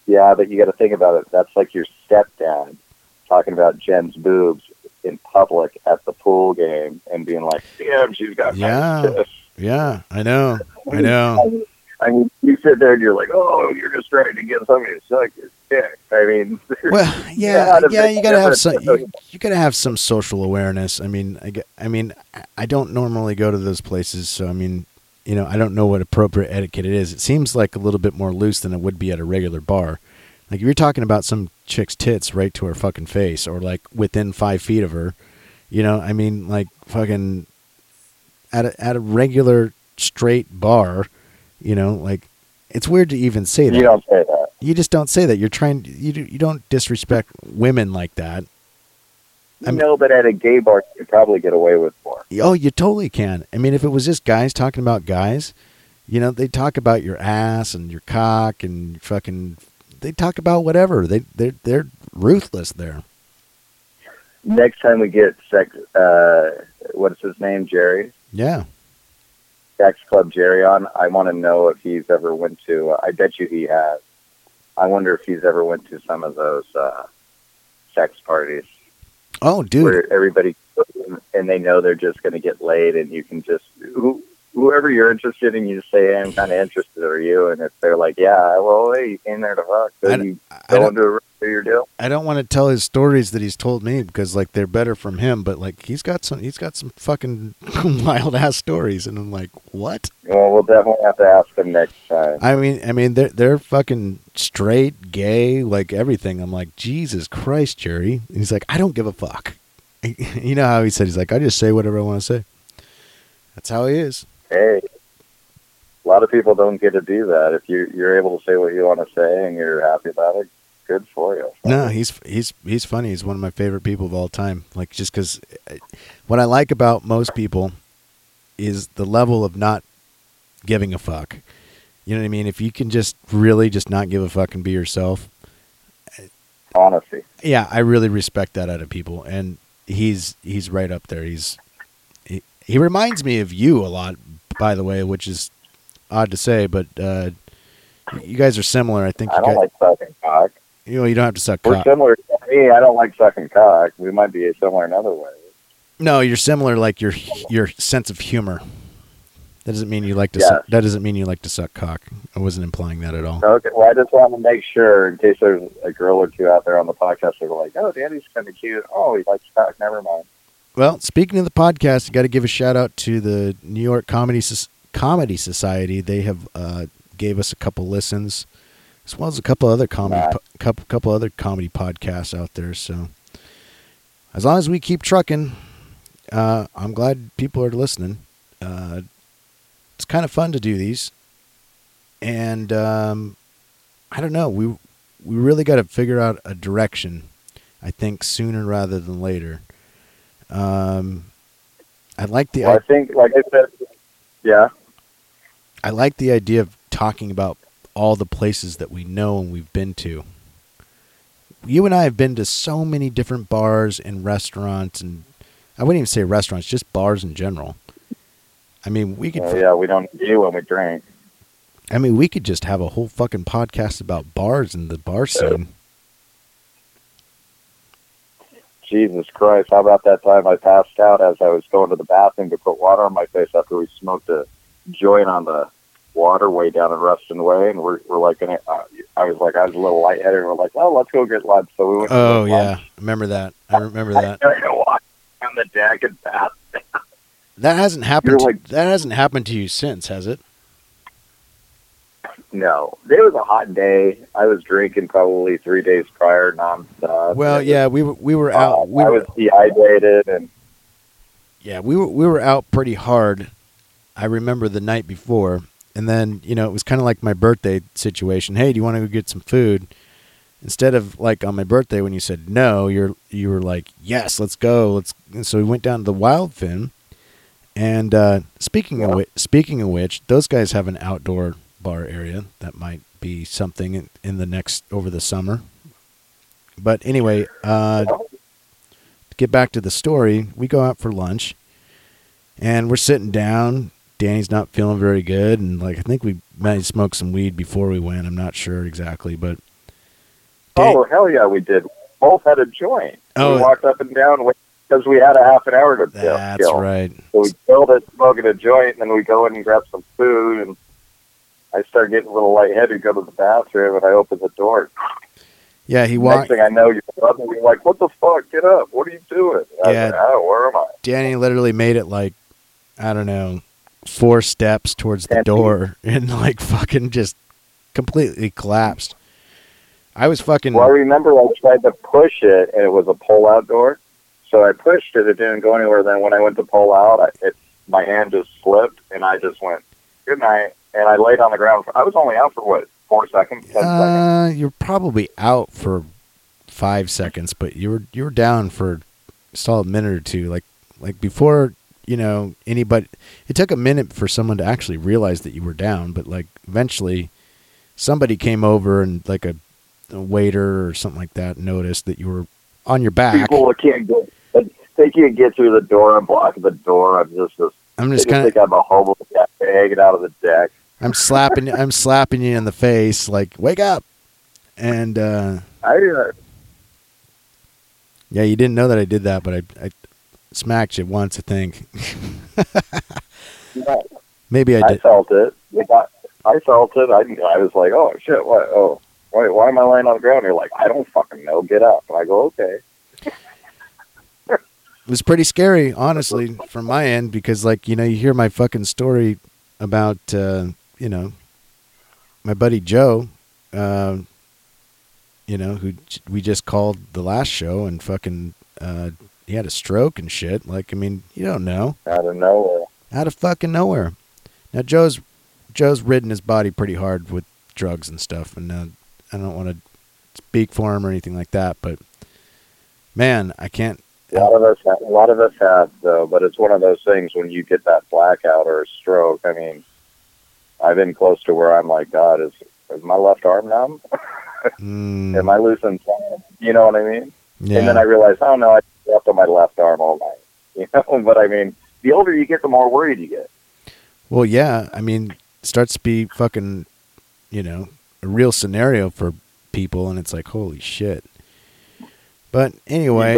yeah, but you got to think about it. That's like your stepdad talking about Jen's boobs in public at the pool game and being like, damn, she's got nice. Yeah, I know. I mean, you sit there and you're like, oh, you're just trying to get somebody to suck your dick. I mean, well, yeah, you gotta have some, you gotta have some social awareness. I mean, I don't normally go to those places, so I mean, you know, I don't know what appropriate etiquette it is. It seems like a little bit more loose than it would be at a regular bar. Like if you're talking about some chick's tits right to her fucking face, or like within 5 feet of her, you know, I mean, like fucking at a regular straight bar. You know, like, it's weird to even say that. You don't say that. You just don't say that. You're trying. You don't disrespect women like that. I mean, no, but at a gay bar, you probably get away with more. Oh, you totally can. I mean, if it was just guys talking about guys, you know, they talk about your ass and your cock and fucking. They talk about whatever. They're ruthless there. Next time we get sex, what's his name, Jerry? Yeah. Sex Club Jerry on. I want to know if he's ever went to. I bet you he has. I wonder if he's ever went to some of those sex parties. Oh, dude! Where everybody and they know they're just going to get laid, and you can just whoever you're interested in, you just say, hey, "I'm kind of interested," or you, and if they're like, "Yeah, well, hey, you came there to fuck," then you go into your deal. I don't want to tell his stories that he's told me because like they're better from him, but like he's got some fucking wild ass stories, and I'm like, what? Well, we'll definitely have to ask him next time. I mean, they're fucking straight, gay, like everything. I'm like, Jesus Christ, Jerry. And he's like, I don't give a fuck. You know how he said? He's like, I just say whatever I want to say. That's how he is. Hey. A lot of people don't get to do that. If you're able to say what you want to say and you're happy about it, good for you. No, he's funny. He's one of my favorite people of all time. Like just because what I like about most people is the level of not giving a fuck. You know what I mean? If you can just really just not give a fuck and be yourself. Honesty. Yeah, I really respect that out of people, and he's right up there. He reminds me of you a lot, by the way, which is odd to say, but you guys are similar. I think like fucking cock. You know, you don't have to suck cock. We're similar. To me, I don't like sucking cock. We might be similar in other ways. No, you're similar. Like your sense of humor. That doesn't mean you like to. Yes. That doesn't mean you like to suck cock. I wasn't implying that at all. Okay. Well, I just want to make sure in case there's a girl or two out there on the podcast that are like, "Oh, Danny's kind of cute. Oh, he likes cock. Never mind." Well, speaking of the podcast, I got to give a shout out to the New York Comedy Society. They have gave us a couple listens, as well as a couple other comedy podcasts out there. So, as long as we keep trucking, I'm glad people are listening. It's kind of fun to do these, and I don't know. We really got to figure out a direction. I think sooner rather than later. I like the. Well, I think, like I said, yeah. I like the idea of talking about all the places that we know and we've been to. You and I have been to so many different bars and restaurants, and I wouldn't even say restaurants, just bars in general. I mean, we could. Yeah, we don't do when we drink. I mean, we could just have a whole fucking podcast about bars and the bar scene. Jesus Christ, how about that time I passed out as I was going to the bathroom to put water on my face after we smoked a joint on the waterway down in Ruston Way, and we're like, I was a little lightheaded, and we're like, oh, let's go get lunch. So we went. Oh, yeah, remember that. I remember that. I started to walk on the deck and bath. That hasn't happened. That hasn't happened to you since, has it? No, it was a hot day. I was drinking probably 3 days prior, nonstop. Well, yeah, we were out. I was dehydrated, and yeah, we were out pretty hard. I remember the night before, and then it was kind of like my birthday situation. Hey, do you want to go get some food? Instead of like on my birthday when you said no, you were like yes, let's go. And so we went down to the Wild Fin, and speaking of which, those guys have an outdoor bar area that might be something in the next over the summer. But anyway, to get back to the story, we go out for lunch and we're sitting down. Danny's not feeling very good, and like I think we might smoke some weed before we went. I'm not sure exactly, but oh hell yeah, we did. Both had a joint. Oh, we walked up and down because we had a half an hour to kill. That's right. So we killed it smoking a joint, and then we go in and grab some food, and I start getting a little lightheaded, go to the bathroom, and I open the door. Yeah, he walked. Next thing I know, you're like, what the fuck? Get up. What are you doing? Yeah. Like, oh, where am I? Danny literally made it like, I don't know, 4 steps towards the door and like fucking just completely collapsed. I was fucking. Well, I remember I tried to push it, and it was a pull-out door. So I pushed it. It didn't go anywhere. Then when I went to pull out, my hand just slipped, and I just went, good night. And I laid on the ground. I was only out for, 4 seconds, 10 seconds? You're probably out for 5 seconds, but you were down for a solid minute or two. Like before, anybody... It took a minute for someone to actually realize that you were down, but, eventually somebody came over and, a waiter or something like that noticed that you were on your back. People can't get through the door. I'm blocking the door. I think I'm a hobo hanging out of the deck. I'm slapping you in the face, like wake up, and yeah, you didn't know that I did that, but I smacked you once, I think. Yeah. Maybe I did. I felt it. I felt it. I was like, oh shit, what? Oh wait, why am I laying on the ground? And you're like, I don't fucking know. Get up. And I go, okay. It was pretty scary, honestly, from my end, because, you hear my fucking story about, my buddy Joe, who we just called the last show, and fucking he had a stroke and shit. You don't know. Out of nowhere. Out of fucking nowhere. Now, Joe's ridden his body pretty hard with drugs and stuff, and I don't want to speak for him or anything like that, but, man, I can't. A lot of us have, though, but it's one of those things when you get that blackout or a stroke. I mean, I've been close to where I'm like, God, is my left arm numb? Am I losing something? You know what I mean? Yeah. And then I realized, oh, no, I slept on my left arm all night. But I mean, the older you get, the more worried you get. Well, yeah. I mean, it starts to be fucking, a real scenario for people, and it's like, holy shit. But anyway...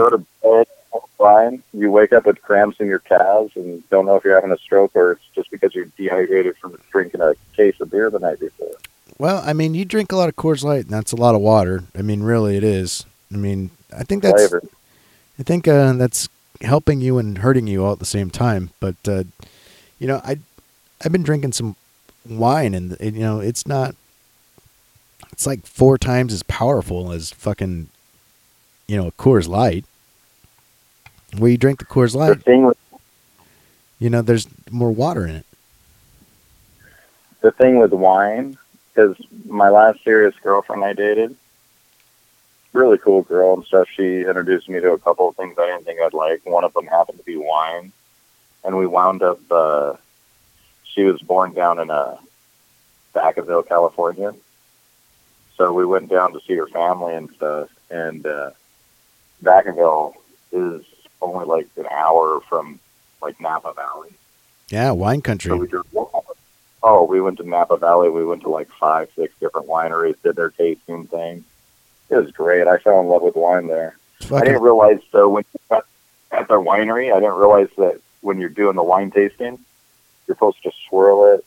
Fine. You wake up with cramps in your calves and don't know if you're having a stroke or it's just because you're dehydrated from drinking a case of beer the night before. Well, I mean, you drink a lot of Coors Light, and that's a lot of water. I mean, really, it is. I mean, I think that's helping you and hurting you all at the same time. But I've been drinking some wine, and it's not. It's like 4 times as powerful as fucking, a Coors Light. Where you drink the Coors Light, there's more water in it. The thing with wine, because my last serious girlfriend I dated, really cool girl and stuff. She introduced me to a couple of things I didn't think I'd like. One of them happened to be wine. And we wound up, she was born down in Vacaville, California. So we went down to see her family and stuff. And Vacaville is only like an hour from like Napa Valley. Yeah, wine country. So we drove, we went to Napa Valley. We went to like 5-6 different wineries, did their tasting thing. It was great. I fell in love with wine there. I didn't realize, though, when you're at the winery, I didn't realize that when you're doing the wine tasting, you're supposed to swirl it,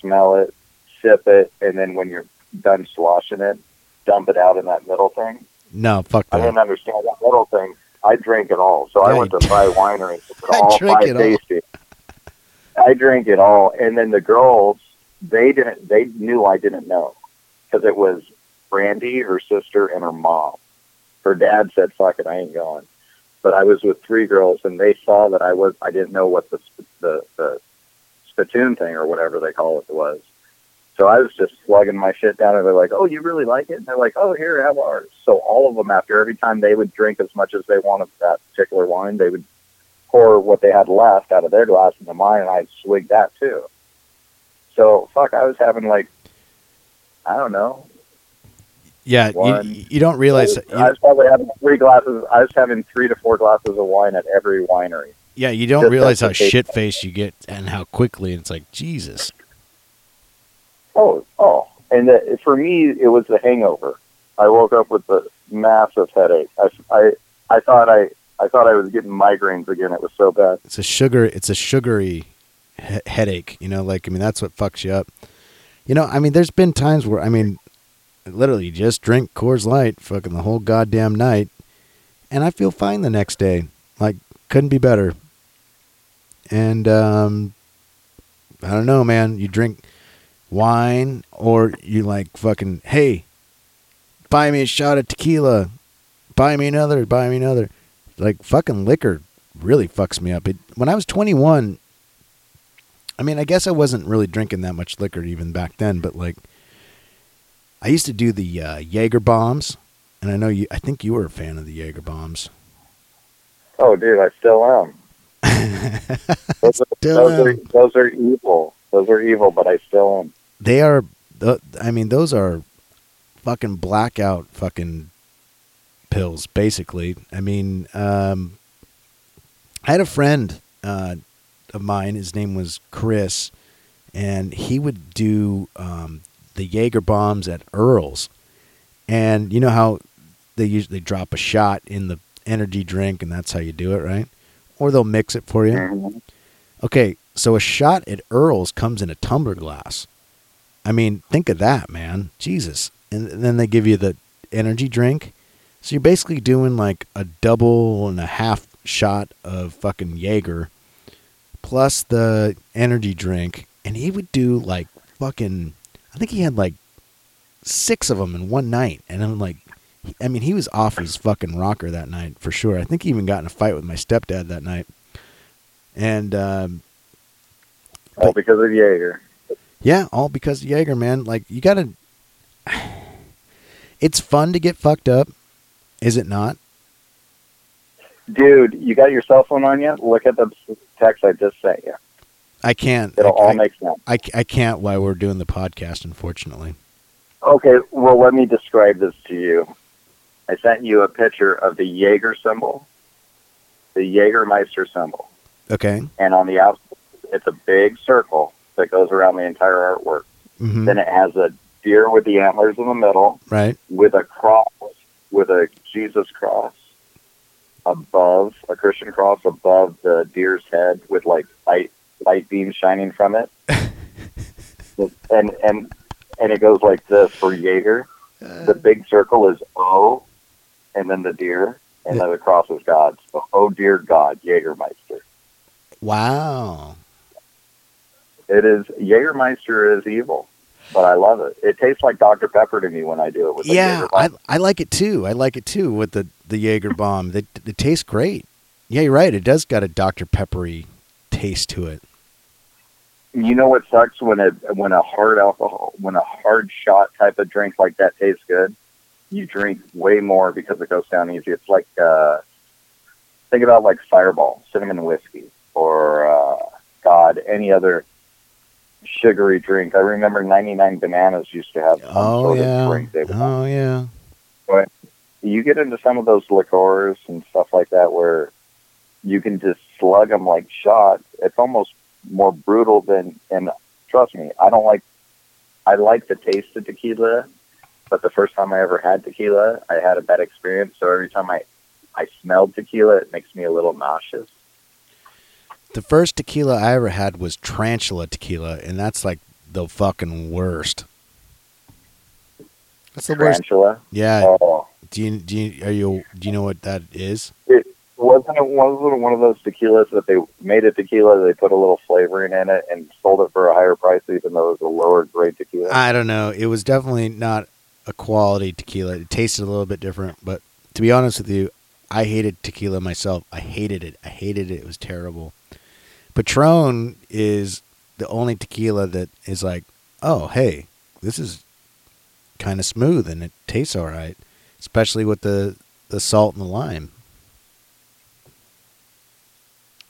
smell it, sip it, and then when you're done sloshing it, dump it out in that middle thing. No, fuck that. I didn't understand that middle thing. I drank it all. So right. I went to five wineries. I drank it all. And then the girls, they knew I didn't know because it was Brandy, her sister, and her mom. Her dad said, fuck it, I ain't going. But I was with three girls, and they saw that I didn't know what the spittoon thing or whatever they call it was. So I was just slugging my shit down, and they're like, oh, you really like it? And they're like, oh, here, have ours. So all of them, after every time they would drink as much as they wanted that particular wine, they would pour what they had left out of their glass into mine, and I'd swig that too. So, fuck, I was having like, I don't know. Yeah, you don't realize. I was having 3 to 4 glasses of wine at every winery. Yeah, you don't realize how shit-faced you get and how quickly. It's like, Jesus. Oh. And for me, it was the hangover. I woke up with a massive headache. I thought I was getting migraines again. It was so bad. It's a sugary headache. You know, like, I mean, that's what fucks you up. You know, I mean, there's been times where, I mean, literally just drink Coors Light fucking the whole goddamn night, and I feel fine the next day. Like, couldn't be better. And I don't know, man. You drink wine, or you like fucking, hey, buy me a shot of tequila, buy me another. Like, fucking liquor really fucks me up. When I was 21, I mean, I guess I wasn't really drinking that much liquor even back then, but like, I used to do the Jaeger bombs, and I know I think you were a fan of the Jaeger bombs. Oh, dude, I still am. Those are evil. Those are evil, but I still am. They are. I mean, those are fucking blackout fucking pills, basically. I mean, I had a friend of mine. His name was Chris, and he would do the Jaeger bombs at Earl's, and you know how they usually drop a shot in the energy drink, and that's how you do it, right? Or they'll mix it for you. Okay, so a shot at Earl's comes in a tumbler glass. I mean, think of that, man. Jesus. And then they give you the energy drink, so you're basically doing like a double and a half shot of fucking Jaeger plus the energy drink. And he would do like fucking, I think he had like 6 of them in one night. And I'm like, I mean, he was off his fucking rocker that night for sure. I think he even got in a fight with my stepdad that night. And, all because of Jaeger. Yeah, all because of Jaeger, man. Like, you gotta, it's fun to get fucked up. Is it not? Dude, you got your cell phone on you? Look at the text I just sent you. I can't. It'll all make sense. I can't while we're doing the podcast, unfortunately. Okay, well, let me describe this to you. I sent you a picture of the Jaeger symbol, the Jaegermeister symbol. Okay. And on the outside, it's a big circle that goes around the entire artwork. Mm-hmm. Then it has a deer with the antlers in the middle, right? With a cross, with a Jesus cross above, a Christian cross above the deer's head with like light beams shining from it. and it goes like this for Jaeger. The big circle is O, and then the deer, and then the cross is God. So, oh dear God, Jaegermeister. Wow. It is, Jaegermeister is evil, but I love it. It tastes like Dr. Pepper to me when I do it with the Jaeger bomb. I like it too. I like it too with the Jaeger bomb. It tastes great. Yeah, you're right. It does got a Dr. Peppery taste to it. You know what sucks when a hard shot type of drink like that tastes good? you drink way more because it goes down easy. It's like, think about like Fireball, cinnamon whiskey, or, God, any other sugary drink. I remember 99 Bananas used to have some sort of drink they would have. But you get into some of those liqueurs and stuff like that where you can just slug them like shots. It's almost more brutal than, and trust me, I like the taste of tequila, but the first time I ever had tequila, I had a bad experience. So every time I smelled tequila, it makes me a little nauseous. The first tequila I ever had was Tranchula tequila, and that's like the fucking worst. That's the Tranchula? Worst. Yeah. Oh. Do you know what that is? It wasn't one of those tequilas that they made a tequila, they put a little flavoring in it and sold it for a higher price, even though it was a lower grade tequila. I don't know. It was definitely not a quality tequila. It tasted a little bit different, but to be honest with you, I hated tequila myself. I hated it. It was terrible. Patron is the only tequila that is like, oh, hey, this is kind of smooth and it tastes all right, especially with the salt and the lime.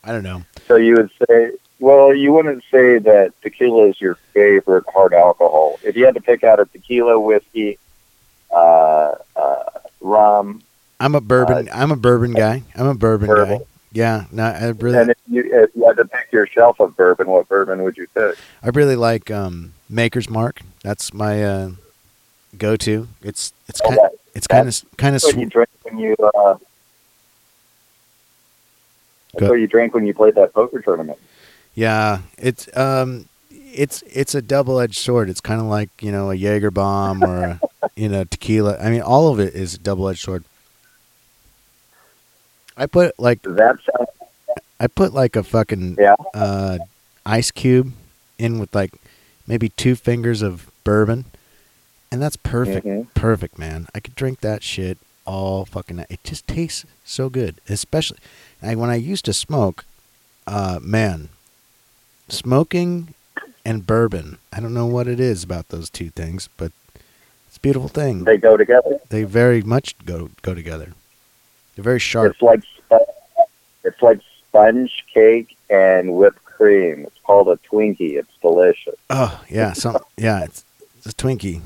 I don't know. So you would say, well, you wouldn't say that tequila is your favorite hard alcohol. If you had to pick out a tequila, whiskey, rum. I'm a bourbon guy. Yeah, no, I really. And if you had to pick your shelf of bourbon, what bourbon would you pick? I really like Maker's Mark. That's my go-to. It's kind of sweet. That's what you drank when you played that poker tournament. Yeah, it's a double-edged sword. It's kind of like, you know, a Jaeger bomb or a, you know, tequila. I mean, all of it is a double-edged sword. I put like a fucking ice cube in with like maybe 2 fingers of bourbon, and that's perfect. Mm-hmm. Perfect, man. I could drink that shit all fucking night. It just tastes so good, especially when I used to smoke. Man, smoking and bourbon. I don't know what it is about those two things, but it's a beautiful thing. They go together. They very much go together. They're very sharp. It's like sponge cake and whipped cream. It's called a Twinkie. It's delicious. Oh yeah, it's a Twinkie.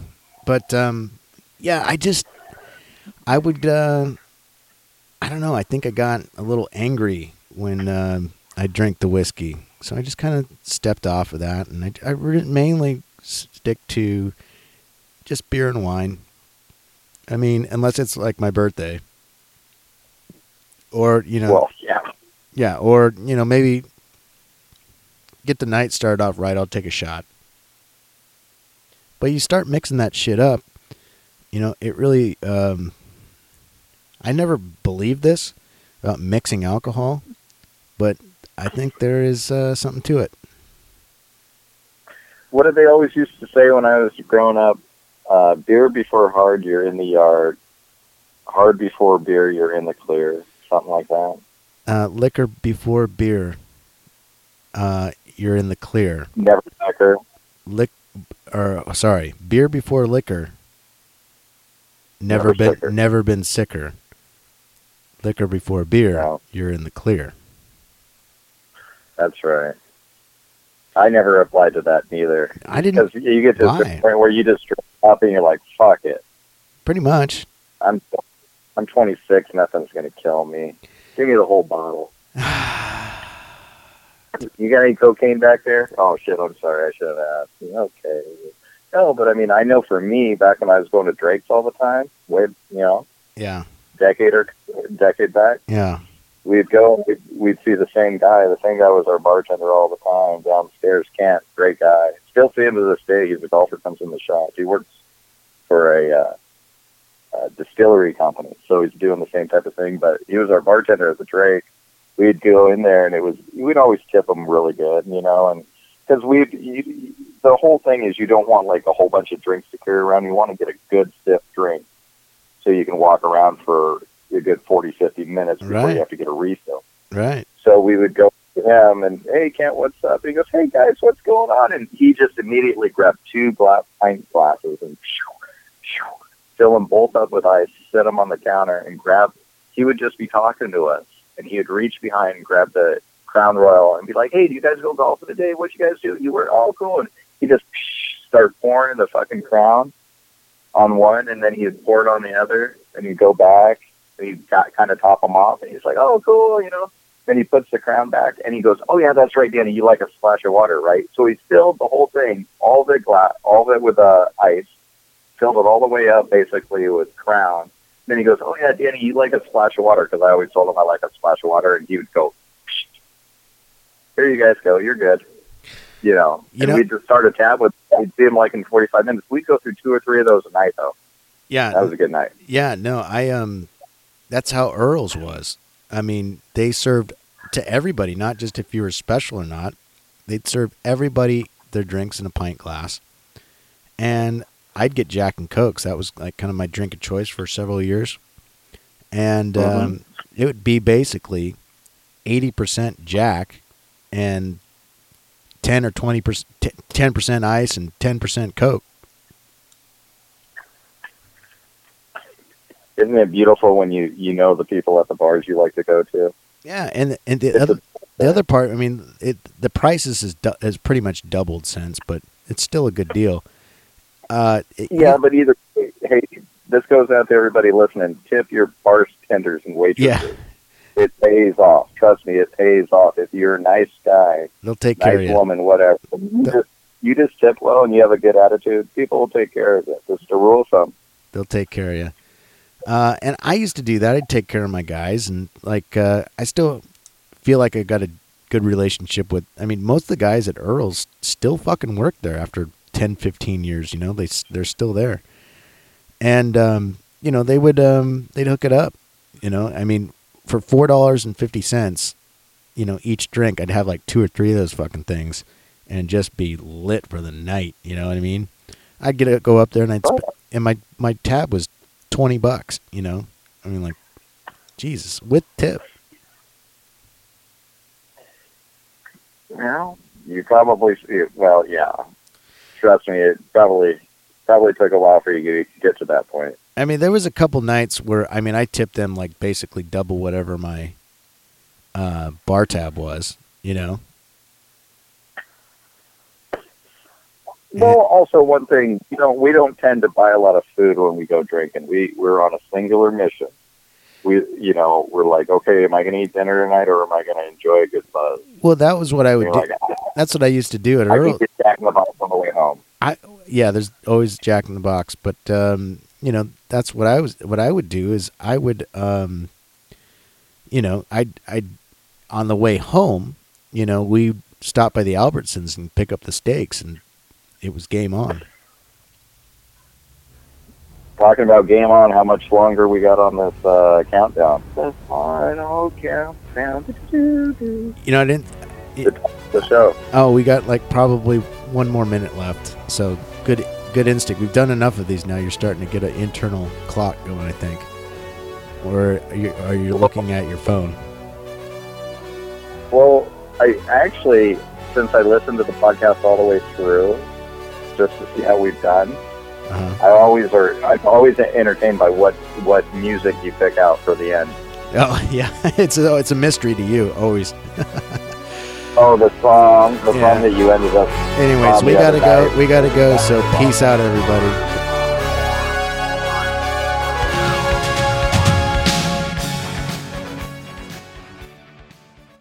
But I don't know. I think I got a little angry when I drank the whiskey, so I just kind of stepped off of that, and I mainly stick to just beer and wine. I mean, unless it's like my birthday. Or, you know, well, yeah. Or, you know, maybe get the night started off right. I'll take a shot. But you start mixing that shit up, you know, it really, I never believed this about mixing alcohol, but I think there is something to it. What did they always used to say when I was growing up? Beer before hard, you're in the yard. Hard before beer, you're in the clear. Something like that. Liquor before beer, you're in the clear. Never liquor. Beer before liquor. Never been sicker. Liquor before beer, You're in the clear. That's right. I never applied to that neither. I didn't. Because you get to a point where you just drink up and you're like, "Fuck it." Pretty much. I'm 26. Nothing's gonna kill me. Give me the whole bottle. You got any cocaine back there? Oh shit! I'm sorry. I should have asked. Okay. No, but I mean, I know for me, back when I was going to Drake's all the time, way, you know, decade back, we'd go. We'd see the same guy. The same guy was our bartender all the time downstairs. Kent, great guy. Still see him to this day. He's a golfer. Comes in the shop. He works for a distillery company, so he's doing the same type of thing, but he was our bartender at the Drake. We'd go in there, and we'd always tip him really good, you know, and because the whole thing is you don't want like a whole bunch of drinks to carry around. You want to get a good stiff drink so you can walk around for a good 40-50 minutes before you have to get a refill. Right. So we would go to him and, hey, Kent, what's up? And he goes, hey guys, what's going on? And he just immediately grabbed two pint glasses and fill them both up with ice, set them on the counter, and grab. He would just be talking to us, and he would reach behind and grab the Crown Royal and be like, "Hey, do you guys go golfing today? What you guys do? You were all cool." And he just start pouring the fucking Crown on one, and then he'd pour it on the other, and he'd go back, and he'd kind of top them off, and he's like, "Oh, cool," you know. Then he puts the Crown back, and he goes, "Oh, yeah, that's right, Danny. You like a splash of water, right?" So he filled the whole thing, all the glass, all of it with ice, filled it all the way up, basically, with Crown. Then he goes, "Oh, yeah, Danny, you like a splash of water," because I always told him I like a splash of water, and he would go, "Here you guys go. You're good." You know, and we'd just start a tab with, we'd see him like in 45 minutes. We'd go through 2 or 3 of those a night, though. Yeah. That was a good night. Yeah, no, that's how Earl's was. I mean, they served to everybody, not just if you were special or not. They'd serve everybody their drinks in a pint glass. And I'd get Jack and Cokes. That was like kind of my drink of choice for several years. And it would be basically 80% Jack and 10 or 20%, 10% ice and 10% Coke. Isn't it beautiful when you know the people at the bars you like to go to? Yeah, and the other part, I mean, the prices has pretty much doubled since, but it's still a good deal. But either way, hey, this goes out to everybody listening. Tip your bartenders and waitresses. Yeah. It pays off. Trust me, it pays off. If you're a nice guy, they'll take care of you. Nice woman, whatever. You just tip well and you have a good attitude, people will take care of it. It's the rule of thumb. They'll take care of you. And I used to do that. I'd take care of my guys, and like I still feel like I got a good relationship with. I mean, most of the guys at Earl's still fucking work there after 10, 15 years. You know, they're still there, and you know, they would they'd hook it up. You know, I mean, for $4.50, you know, each drink, I'd have like 2 or 3 of those fucking things, and just be lit for the night. You know what I mean? I'd go up there, and my tab was $20, you know? I mean, like, Jesus, with tip. Well, yeah. Trust me, it probably took a while for you to get to that point. I mean, there was a couple nights where, I mean, I tipped them, like, basically double whatever my bar tab was, you know? Well, also one thing, you know, we don't tend to buy a lot of food when we go drinking. We're on a singular mission. We're like, okay, am I going to eat dinner tonight, or am I going to enjoy a good buzz? Well, that was what I would do. Like, that's what I used to do at Earl. I could get Jack in the Box on the way home. There's always Jack in the Box, but you know, that's what I would do is I would, you know, I'd on the way home, you know, we stop by the Albertsons and pick up the steaks and. It was game on. Talking about game on, how much longer we got on this countdown? The final countdown. You know, I didn't. The show. Oh, we got like probably 1 more minute left. So good instinct. We've done enough of these now. You're starting to get an internal clock going, I think. Or are you looking at your phone? Well, I actually, since I listened to the podcast all the way through, just to see how we've done. Uh-huh. I'm always entertained by what music you pick out for the end. Oh yeah, it's a mystery to you always. Oh, the song that you ended up. Anyways, we gotta go. So peace out, everybody.